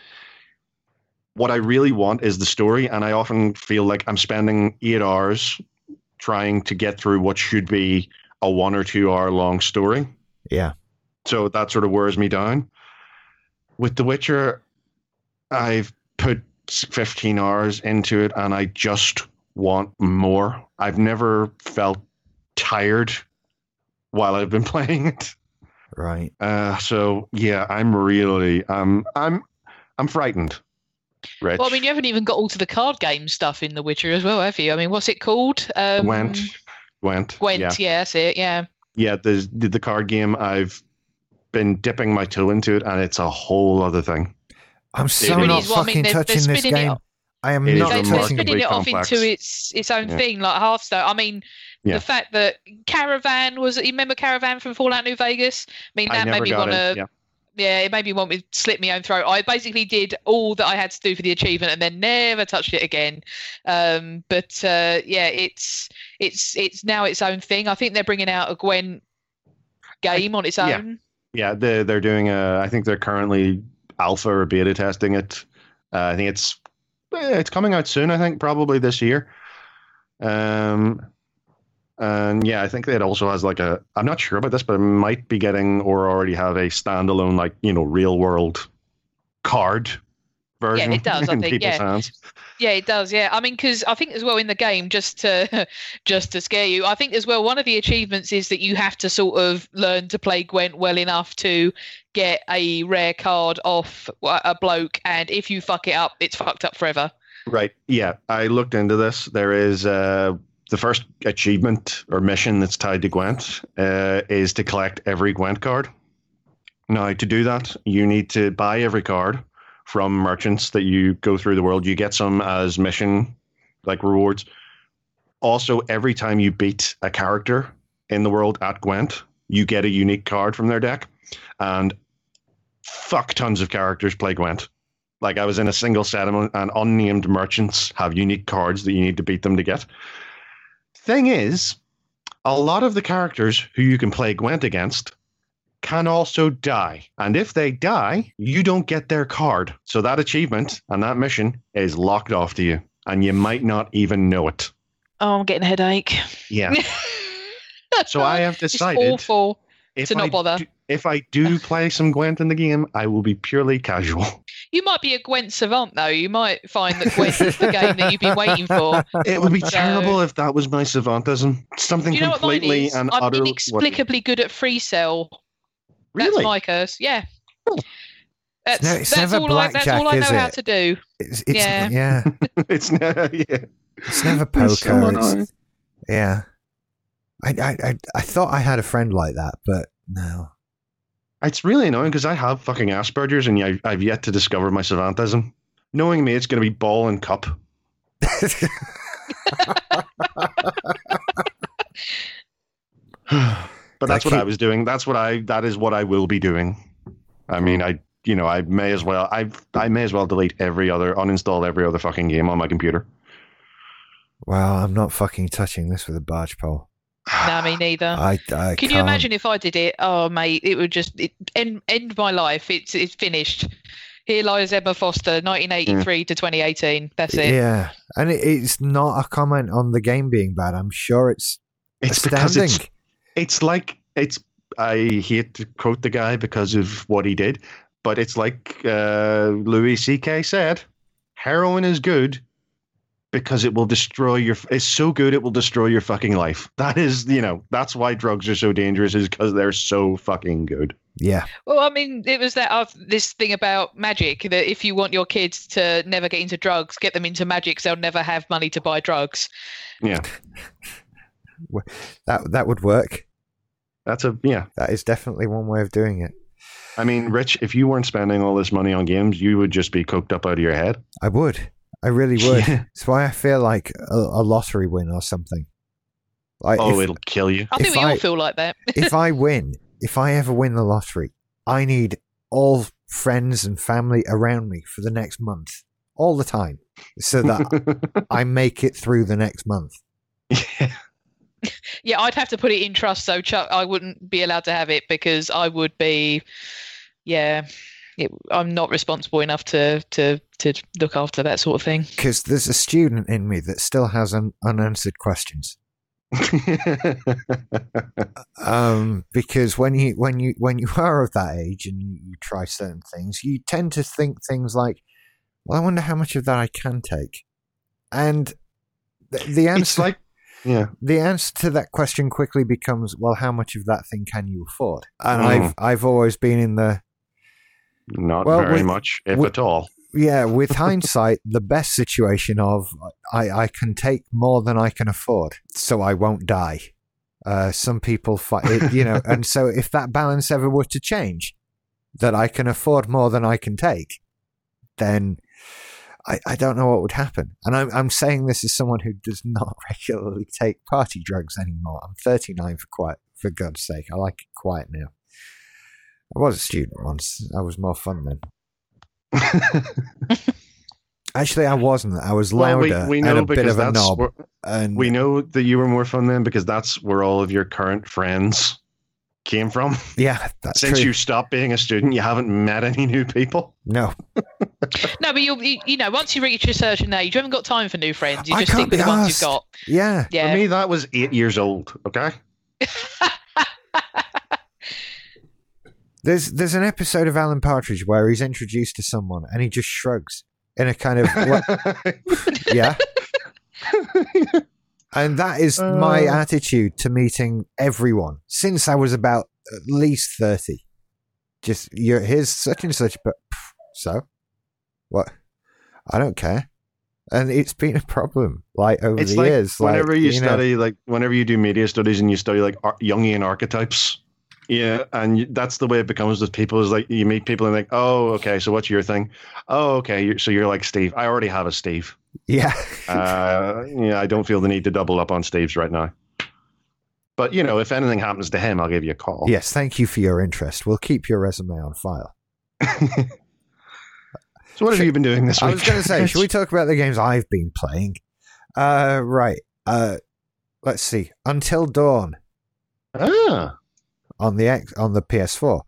what I really want is the story. And I often feel like I'm spending 8 hours trying to get through what should be a 1 or 2 hour long story. Yeah. So that sort of wears me down. With The Witcher, I've put 15 hours into it, and I just want more. I've never felt tired while I've been playing it. Right. So yeah, I'm really I'm frightened, Rich. Well, I mean, you haven't even got all to the card game stuff in The Witcher as well, have you? I mean, what's it called? Gwent. Yeah, that's it. Yeah. Yeah, the card game. I've been dipping my toe into it, and it's a whole other thing. I'm so not fucking touching this game. I am not spinning it off into its own thing, like Hearthstone. I mean, The fact that Caravan was, you remember Caravan from Fallout New Vegas? I mean, that made me want to. Yeah, it made me want to slit my own throat. I basically did all that I had to do for the achievement and then never touched it again. It's now its own thing. I think they're bringing out a Gwent game on its own. Yeah, they're doing a. I think they're currently alpha or beta testing it. I think it's coming out soon. I think probably this year. And yeah, I think that also has like a, I'm not sure about this, but it might be getting or already have a standalone, like, you know, real world card version. Yeah, it does. I think, hands. Yeah, it does. Yeah. I mean, cause I think as well in the game, just to scare you, I think as well, one of the achievements is that you have to sort of learn to play Gwent well enough to get a rare card off a bloke. And if you fuck it up, it's fucked up forever. Right. Yeah. I looked into this. There is, the first achievement or mission that's tied to Gwent is to collect every Gwent card. Now, to do that, you need to buy every card from merchants that you go through the world. You get some as mission, like rewards. Also, every time you beat a character in the world at Gwent, you get a unique card from their deck. And fuck tons of characters play Gwent. Like, I was in a single settlement and unnamed merchants have unique cards that you need to beat them to get. Thing is, a lot of the characters who you can play Gwent against can also die. And if they die, you don't get their card. So that achievement and that mission is locked off to you. And you might not even know it. Oh, I'm getting a headache. Yeah. So I have decided it's awful to not bother. If I do play some Gwent in the game, I will be purely casual. You might be a Gwent savant, though. You might find that Gwent is the game that you've been waiting for. It would be terrible if that was my savantism. Something completely and utterly. I'm inexplicably good at free cell. Really? That's my curse. Yeah. Oh. That's all I know how to do. It's It's never poker. I thought I had a friend like that, but no. It's really annoying because I have fucking Asperger's and I've yet to discover my savantism. Knowing me, it's going to be ball and cup. But that's what I was doing. That is what I will be doing. I mean, I may as well delete uninstall every other fucking game on my computer. Well, I'm not fucking touching this with a barge pole. No, me neither. Can you imagine if I did it? Oh, mate, it would just end my life. It's finished. Here lies Emma Foster, 1983 to 2018. That's it. Yeah, and it's not a comment on the game being bad. I'm sure it's because it's I hate to quote the guy because of what he did, but it's like Louis C.K. said, heroin is good. Because it will destroy it's so good it will destroy your fucking life. That is, that's why drugs are so dangerous, is because they're so fucking good. Yeah. Well, I mean, it was that this thing about magic, that if you want your kids to never get into drugs, get them into magic so they'll never have money to buy drugs. Yeah. That would work. That is definitely one way of doing it. I mean, Rich, if you weren't spending all this money on games, you would just be coked up out of your head. I would. I really would. Yeah. It's why I feel like a lottery win or something. Like it'll kill you. I think we all feel like that. If I ever win the lottery, I need all friends and family around me for the next month, all the time, so that I make it through the next month. Yeah. Yeah, I'd have to put it in trust, so Chuck, I wouldn't be allowed to have it because I would be, I'm not responsible enough to look after that sort of thing. Because there's a student in me that still has unanswered questions. Because when you are of that age and you try certain things, you tend to think things like, "Well, I wonder how much of that I can take," and the answer, the answer to that question quickly becomes, "Well, how much of that thing can you afford?" And I've always been in the at all. Yeah, with hindsight, the best situation of I can take more than I can afford, so I won't die. Some people fight, and so if that balance ever were to change, that I can afford more than I can take, then I don't know what would happen. And I'm saying this as someone who does not regularly take party drugs anymore. I'm 39 for God's sake. I like it quiet now. I was a student once. I was more fun then. Actually, I wasn't. I was louder and a bit of a knob. We know that you were more fun then because that's where all of your current friends came from. Yeah, that's true. Since you stopped being a student, you haven't met any new people. No. No, but you know, once you reach a certain age, you haven't got time for new friends. You just stick with the ones you've got. Yeah. For me, that was 8 years old, okay? There's an episode of Alan Partridge where he's introduced to someone and he just shrugs in a kind of... yeah. And that is my attitude to meeting everyone since I was about at least 30. Just, here's such and such, but so? What? I don't care. And it's been a problem, over the years. Whenever you study, whenever you do media studies and you study, Jungian archetypes, yeah, and that's the way it becomes with people is, you meet people and oh, okay, so what's your thing? Oh, okay, so you're like Steve. I already have a Steve. Yeah. I don't feel the need to double up on Steve's right now. But, if anything happens to him, I'll give you a call. Yes, thank you for your interest. We'll keep your resume on file. So what have you been doing this week? I was going to say, should we talk about the games I've been playing? Right. Let's see. Until Dawn. Ah. On the PS4.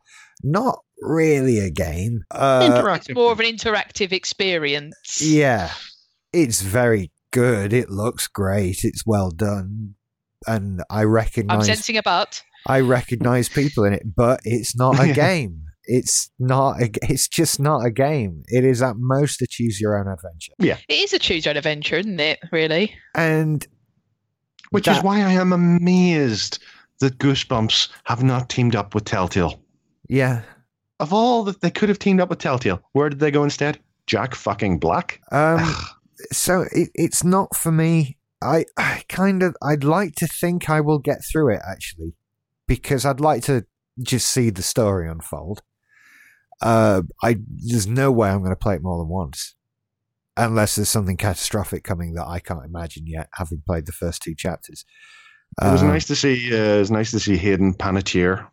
Not really a game. It's more of an interactive experience. Yeah. It's very good. It looks great. It's well done. And I'm sensing a but. I recognize people in it, but it's not a game. It's just not a game. It is at most a choose your own adventure. Yeah. It is a choose your own adventure, isn't it, really? And which is why I am amazed that Goosebumps have not teamed up with Telltale. Yeah. Of all that they could have teamed up with Telltale, where did they go instead? Jack fucking Black. So it's not for me. I'd like to think I will get through it actually, because I'd like to just see the story unfold. There's no way I'm going to play it more than once, unless there's something catastrophic coming that I can't imagine yet, having played the first two chapters. It was nice to see. It was nice to see Hayden Panettiere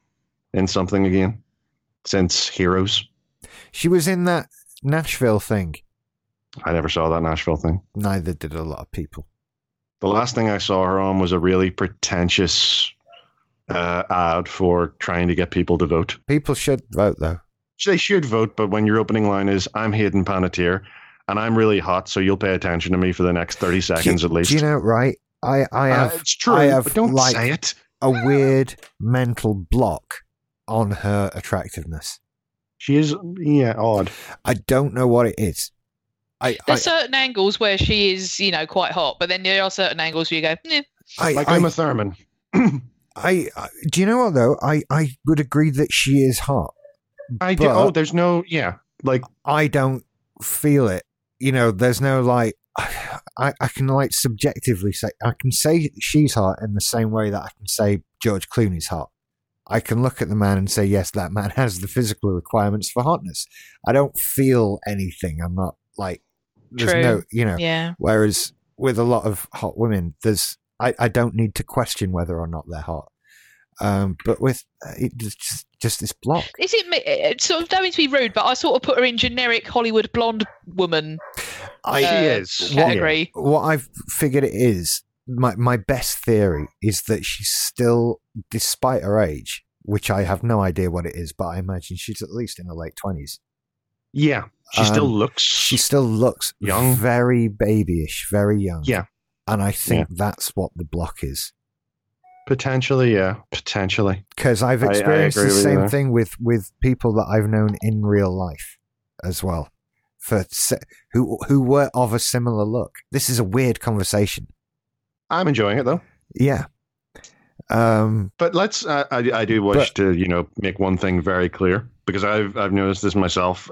in something again, since Heroes. She was in that Nashville thing. I never saw that Nashville thing. Neither did a lot of people. The last thing I saw her on was a really pretentious ad for trying to get people to vote. People should vote, though. They should vote, but when your opening line is, I'm Hayden Panettiere, and I'm really hot, so you'll pay attention to me for the next 30 seconds at least. Do you know, right? It's true, but don't say it. A weird mental block on her attractiveness. She is, odd. I don't know what it is. There's certain angles where she is, quite hot, but then there are certain angles where you go, eh. Uma Thurman. Do you know what, though? I would agree that she is hot. I do. Oh, there's no, yeah. I don't feel it. There's no, I can, subjectively say, I can say she's hot in the same way that I can say George Clooney's hot. I can look at the man and say, yes, that man has the physical requirements for hotness. I don't feel anything. I'm not, there's True. No, yeah. Whereas with a lot of hot women, I don't need to question whether or not they're hot. But with it's just this block. Is it sort of, don't mean to be rude, but I sort of put her in generic Hollywood blonde woman category. What I've figured it is, my best theory is that she's still, despite her age, which I have no idea what it is, but I imagine she's at least in her late 20s. Yeah, she still looks. She still looks young, very babyish, very young. Yeah, and I think that's what the block is. Potentially, yeah, potentially. Because I've experienced the same thing with people that I've known in real life as well, who were of a similar look. This is a weird conversation. I'm enjoying it though. Yeah. But let's. I do wish to make one thing very clear, because I've noticed this myself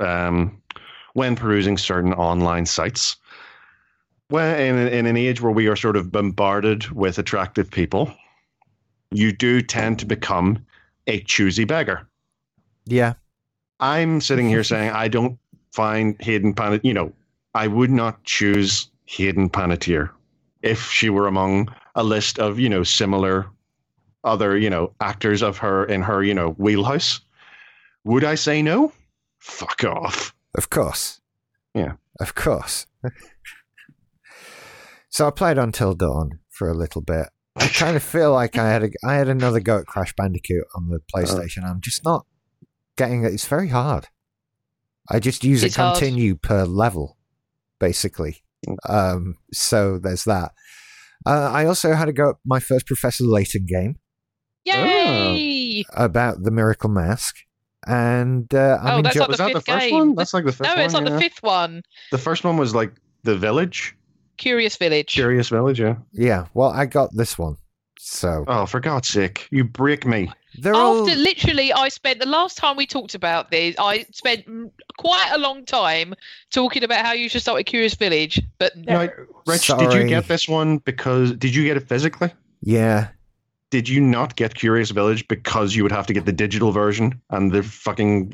when perusing certain online sites. Well, in an age where we are sort of bombarded with attractive people, you do tend to become a choosy beggar. Yeah, I'm sitting here saying I don't find Hayden Panettiere. I would not choose Hayden Panettiere if she were among a list of, you know, similar other, you know, actors of her in her, you know, wheelhouse. Would I say no? Fuck off. Of course. Yeah. Of course. So I played Until Dawn for a little bit. I kind of feel like I had another go at Crash Bandicoot on the PlayStation. I'm just not getting it. It's very hard. I just use it's a continue hard. Per level, basically. So there's that. I also had a go at my first Professor Layton game. Yay! About the Miracle Mask. And was that the first one? That's like the fifth one. No, it's not the fifth one. The first one was like the village. Curious Village, yeah. Yeah, well, I got this one, so... Oh, for God's sake, you break me. Literally, I spent... The last time we talked about this, I spent quite a long time talking about how you should start with Curious Village, but... No, Rich, did you get this one because... Did you get it physically? Yeah. Did you not get Curious Village because you would have to get the digital version and the fucking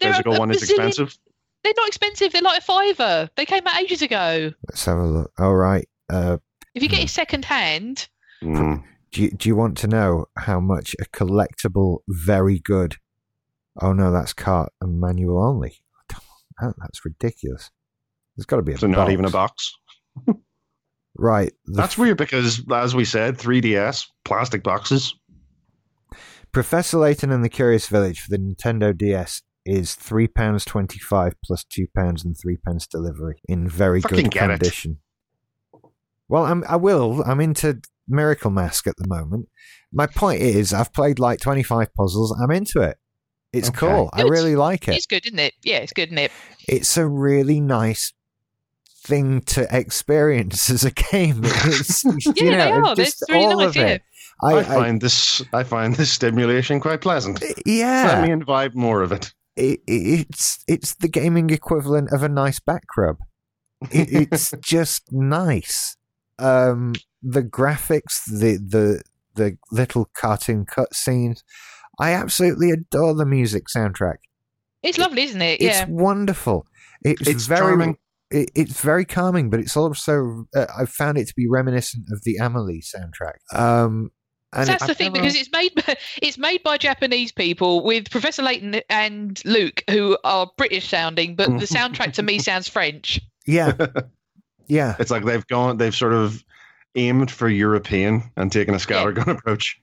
physical one is expensive? They're not expensive. They're like a $5. They came out ages ago. Let's have a look. All right. If you get it second hand. Do you want to know how much a collectible, very good... Oh, no, that's cart and manual only. Oh, that's ridiculous. There's got to be a box. So not even a box? Right. That's weird because, as we said, 3DS, plastic boxes. Professor Layton and the Curious Village for the Nintendo DS is £3.25 plus £2 and £3 delivery in very good condition. Well, I'm into Miracle Mask at the moment. My point is, I've played like 25 puzzles. I'm into it. It's cool. I really like it. It's good, isn't it? Yeah, it's good, isn't it? It's a really nice thing to experience as a game. Yeah, they are. It's really nice, yeah. I find this stimulation quite pleasant. Yeah. Let me imbibe more of it. It's the gaming equivalent of a nice back rub. It's just nice. The graphics, the little cartoon cutscenes. I absolutely adore the music soundtrack. It's lovely, isn't it? Yeah, it's wonderful. It's very charming. It's very calming, but it's also I found it to be reminiscent of the Amelie soundtrack. And that's the thing, because it's made by Japanese people with Professor Layton and Luke, who are British sounding, but the soundtrack to me sounds French. Yeah, yeah. It's like they've sort of aimed for European and taken a scattergun approach.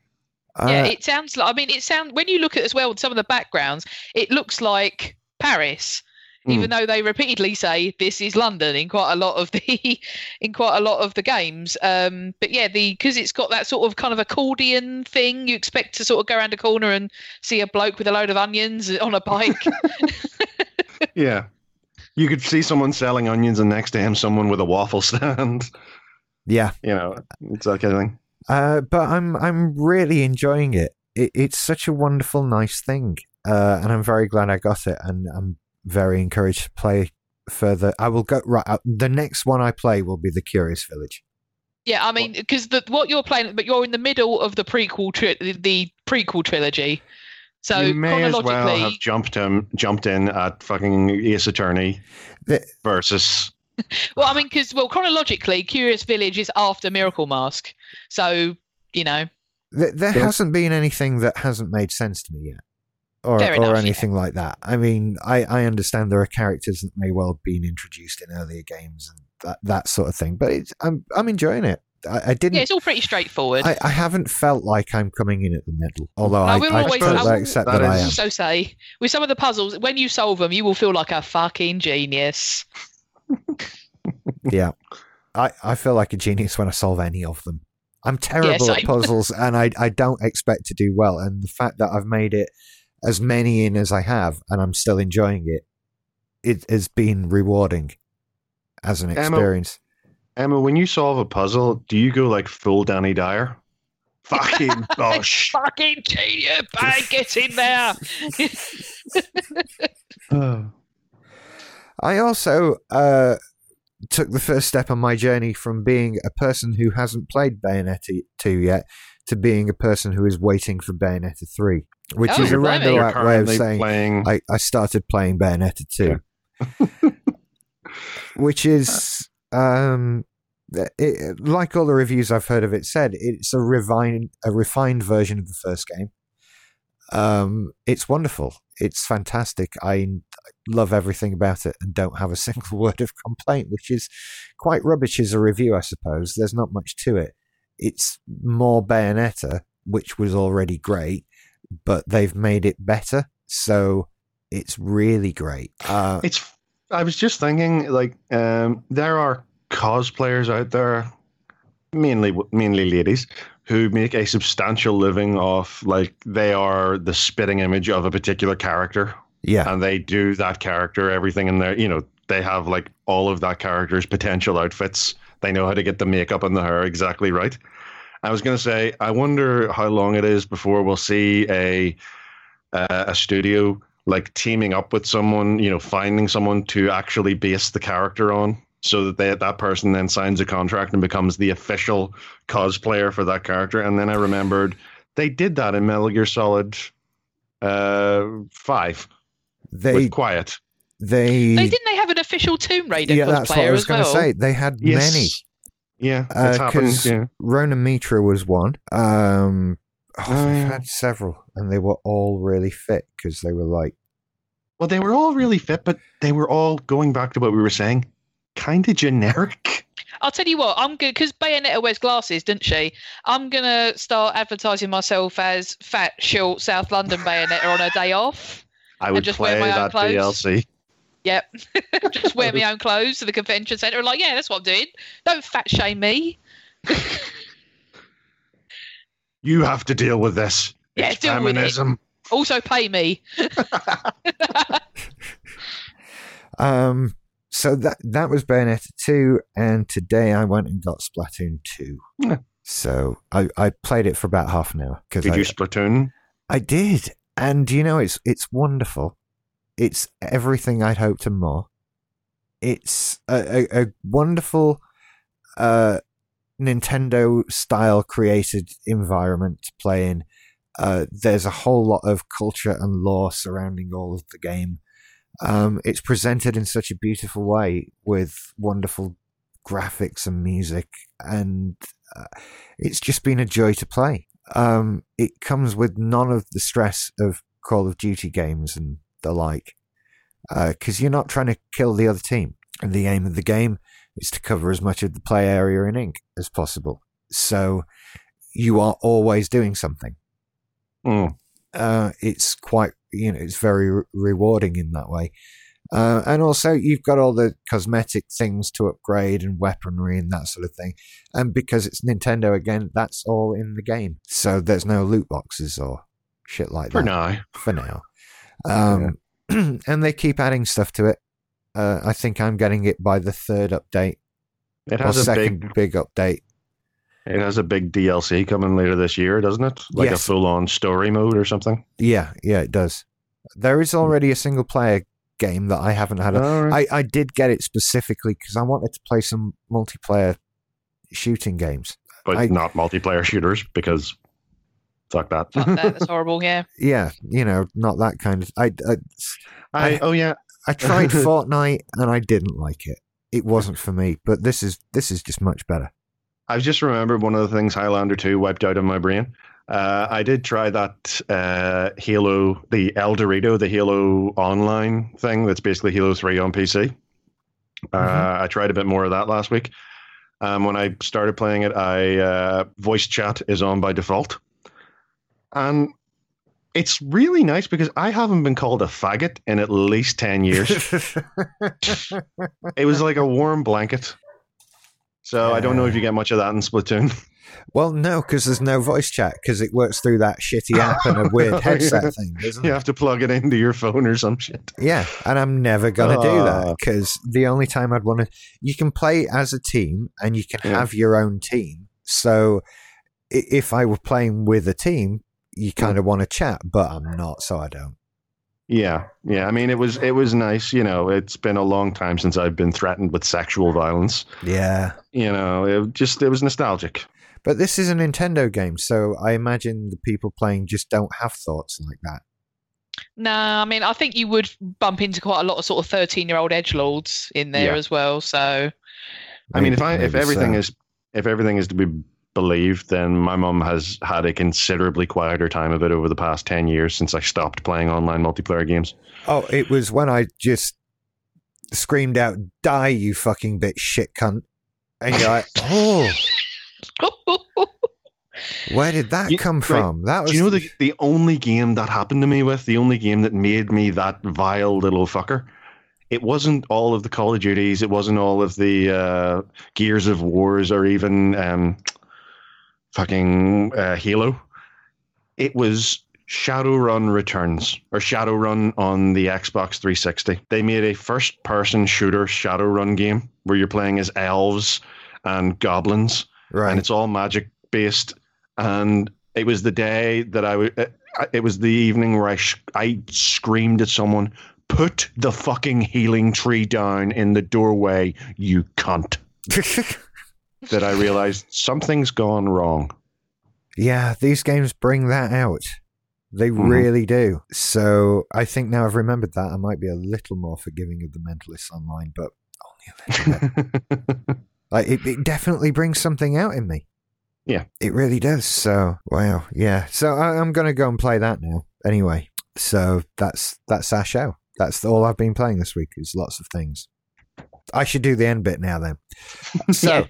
Yeah, it sounds like. I mean, when you look at as well some of the backgrounds, it looks like Paris, even though they repeatedly say this is London in quite a lot of the games. But yeah, because it's got that sort of kind of accordion thing, you expect to sort of go around a corner and see a bloke with a load of onions on a bike. Yeah. You could see someone selling onions and next to him, someone with a waffle stand. Yeah. You know, it's that kind of thing. But I'm really enjoying it. It's such a wonderful, nice thing. And I'm very glad I got it. And I'm very encouraged to play further. I will go right up. The next one I play will be The Curious Village. Yeah, I mean, because what you're playing, but you're in the middle of the prequel trilogy. So you may as well have jumped in at fucking Ace Attorney versus. Well, I mean, because chronologically, Curious Village is after Miracle Mask, so you know. There hasn't been anything that hasn't made sense to me yet. Or anything like that. I mean, I understand there are characters that may well have been introduced in earlier games and that sort of thing, but I'm enjoying it. I didn't. Yeah, it's all pretty straightforward. I haven't felt like I'm coming in at the middle, although I also say with some of the puzzles, when you solve them, you will feel like a fucking genius. Yeah, I feel like a genius when I solve any of them. I'm terrible at puzzles, and I don't expect to do well. And the fact that I've made it as many in as I have, and I'm still enjoying it. It has been rewarding as an experience. Emma, when you solve a puzzle, do you go like full Danny Dyer? Fucking bosh. Fucking genius, bang, get in there. I also took the first step on my journey from being a person who hasn't played Bayonetta 2 yet to being a person who is waiting for Bayonetta 3. Which is a roundabout way of saying I started playing Bayonetta 2. Yeah. which is it, like all the reviews I've heard of it said, it's a refined version of the first game. It's wonderful. It's fantastic. I love everything about it and don't have a single word of complaint, which is quite rubbish as a review, I suppose. There's not much to it. It's more Bayonetta, which was already great, but they've made it better. So it's really great. I was just thinking, there are cosplayers out there, mainly ladies, who make a substantial living off, they are the spitting image of a particular character. Yeah. And they do that character, everything in there. You know, they have, all of that character's potential outfits. They know how to get the makeup and the hair exactly right. I was going to say, I wonder how long it is before we'll see a studio, teaming up with someone, finding someone to actually base the character on. So that that person then signs a contract and becomes the official cosplayer for that character. And then I remembered they did that in Metal Gear Solid 5. With Quiet. Didn't they have an official Tomb Raider cosplayer as well? Yeah, that's what I was going to say. They had many. Yeah, it's happened. Yeah. Ronan Mitra was one. They've had several, and they were all really fit because they were Well, they were all really fit, but they were all, going back to what we were saying, kind of generic. I'll tell you what, I'm good because Bayonetta wears glasses, doesn't she? I'm gonna start advertising myself as fat, short South London Bayonetta on her day off. I would just play wear my own clothes. DLC. Yep, just wear my own clothes to the convention centre. Yeah, that's what I'm doing. Don't fat shame me. You have to deal with this. Yeah, it's feminism. With it. Also, pay me. So that was Bayonetta 2, and today I went and got Splatoon 2. Yeah. So I played it for about half an hour. Did you Splatoon? I did, and it's wonderful. It's everything I'd hoped and more. It's a wonderful Nintendo-style created environment to play in. There's a whole lot of culture and lore surrounding all of the game. It's presented in such a beautiful way with wonderful graphics and music, and it's just been a joy to play. It comes with none of the stress of Call of Duty games and the like, because you're not trying to kill the other team, and the aim of the game is to cover as much of the play area in ink as possible. So you are always doing something. It's quite, it's very rewarding in that way. And also you've got all the cosmetic things to upgrade and weaponry and that sort of thing. And because it's Nintendo again, that's all in the game. So there's no loot boxes or shit like that. For now. And they keep adding stuff to it. I think I'm getting it by the third update. It has a second big update. It has a big DLC coming later this year, doesn't it? Yes. A full-on story mode or something? Yeah, it does. There is already a single-player game that I haven't had. I did get it specifically because I wanted to play some multiplayer shooting games. But not multiplayer shooters, because fuck that. Fuck that, that's horrible, yeah. Yeah, not that kind of... I tried Fortnite and I didn't like it. It wasn't for me, but this is just much better. I've just remembered one of the things Highlander 2 wiped out of my brain. I did try that Halo, the El Dorado, the Halo online thing that's basically Halo 3 on PC. I tried a bit more of that last week. When I started playing it, voice chat is on by default. And it's really nice because I haven't been called a faggot in at least 10 years. It was like a warm blanket. So I don't know if you get much of that in Splatoon. Well, no, because there's no voice chat, because it works through that shitty app and a weird headset thing, doesn't it? You have to plug it into your phone or some shit. Yeah, and I'm never going to do that, because the only time I'd want to... You can play as a team, and you can have your own team. So if I were playing with a team, you kind of want to chat, but I'm not, so I don't. Yeah. I mean, it was nice. It's been a long time since I've been threatened with sexual violence. Yeah. It was nostalgic. But this is a Nintendo game, so I imagine the people playing just don't have thoughts like that. No, I mean, I think you would bump into quite a lot of sort of 13-year-old edgelords in there as well. So, I mean, if everything is to be believed, then my mum has had a considerably quieter time of it over the past 10 years since I stopped playing online multiplayer games. Oh, it was when I just screamed out, "Die, you fucking bitch, shit cunt!" And you're like, "Oh, where did that come from?" That was. Do you know the only game that happened to me with, the only game that made me that vile little fucker? It wasn't all of the Call of Duties. It wasn't all of the Gears of Wars or even Halo. It was Shadowrun Returns, or Shadowrun on the Xbox 360. They made a first-person shooter Shadowrun game where you're playing as elves and goblins, right, and it's all magic-based. And it was the day that it was the evening where I screamed at someone, "Put the fucking healing tree down in the doorway, you cunt." That I realized something's gone wrong. Yeah, these games bring that out. They really do. So I think now I've remembered that, I might be a little more forgiving of the mentalists online, but only a little bit. Like, it definitely brings something out in me. Yeah. It really does. So, wow. Yeah. So I'm going to go and play that now anyway. So that's our show. That's all I've been playing this week, is lots of things. I should do the end bit now then. So,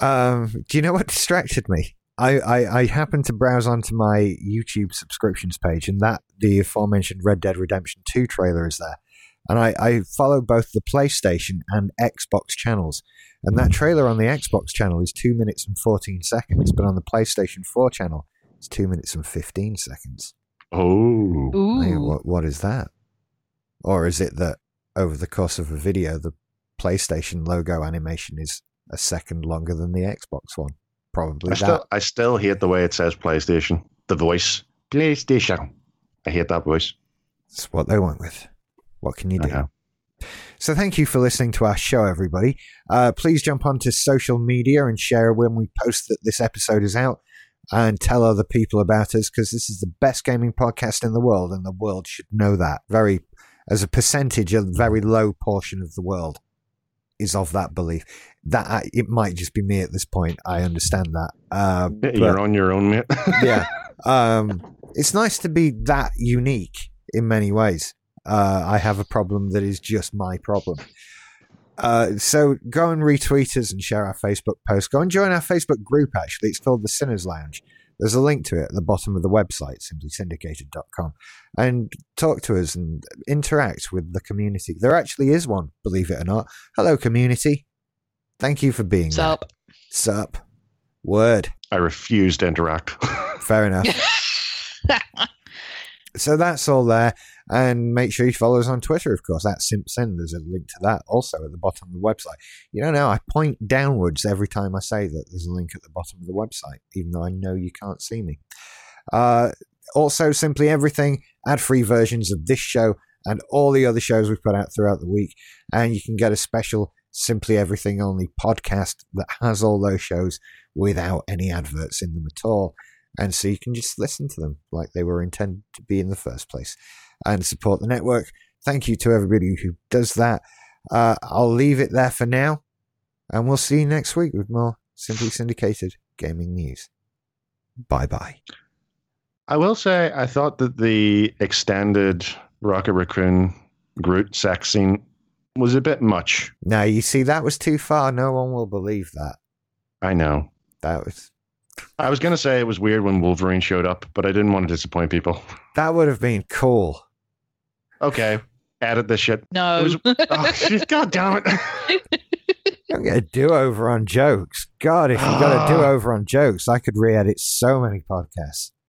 do you know what distracted me? I happened to browse onto my YouTube subscriptions page, and that the aforementioned Red Dead Redemption 2 trailer is there. And I follow both the PlayStation and Xbox channels. And that trailer on the Xbox channel is 2 minutes and 14 seconds, but on the PlayStation 4 channel, it's 2 minutes and 15 seconds. Oh. Ooh. What is that? Or is it that over the course of a video, the PlayStation logo animation is a second longer than the Xbox one? Probably. I still hate the way it says PlayStation. The voice. PlayStation. I hate that voice. It's what they went with. What can you do? Uh-huh. So thank you for listening to our show, everybody. Please jump onto social media and share when we post that this episode is out, and tell other people about us, because this is the best gaming podcast in the world, and the world should know that. Very, as a percentage, a very low portion of the world is of that belief. It might just be me at this point. I understand that. You're on your own, mate. Yeah. It's nice to be that unique in many ways. I have a problem that is just my problem. So go and retweet us and share our Facebook post. Go and join our Facebook group, actually. It's called The Sinners Lounge. There's a link to it at the bottom of the website, simplysyndicated.com. And talk to us and interact with the community. There actually is one, believe it or not. Hello, community. Thank you for being there. Sup. Sup. Word. I refuse to interact. Fair enough. So that's all there. And make sure you follow us on Twitter, of course. At SimpSyn. There's a link to that also at the bottom of the website. You don't know, I point downwards every time I say that there's a link at the bottom of the website, even though I know you can't see me. Also, Simply Everything, ad-free versions of this show and all the other shows we've put out throughout the week. And you can get a special Simply Everything Only podcast that has all those shows without any adverts in them at all. And so you can just listen to them like they were intended to be in the first place, and support the network. Thank you to everybody who does that. I'll leave it there for now, and we'll see you next week with more Simply Syndicated Gaming News. Bye-bye. I will say, I thought that the extended Rocket Raccoon Groot sex scene was a bit much. No, you see, that was too far. No one will believe that. I know. That was... I was going to say it was weird when Wolverine showed up, but I didn't want to disappoint people. That would have been cool. Okay. Edit this shit. No. God damn it. Don't get a do-over on jokes. God, if you got a do-over on jokes, I could re-edit so many podcasts.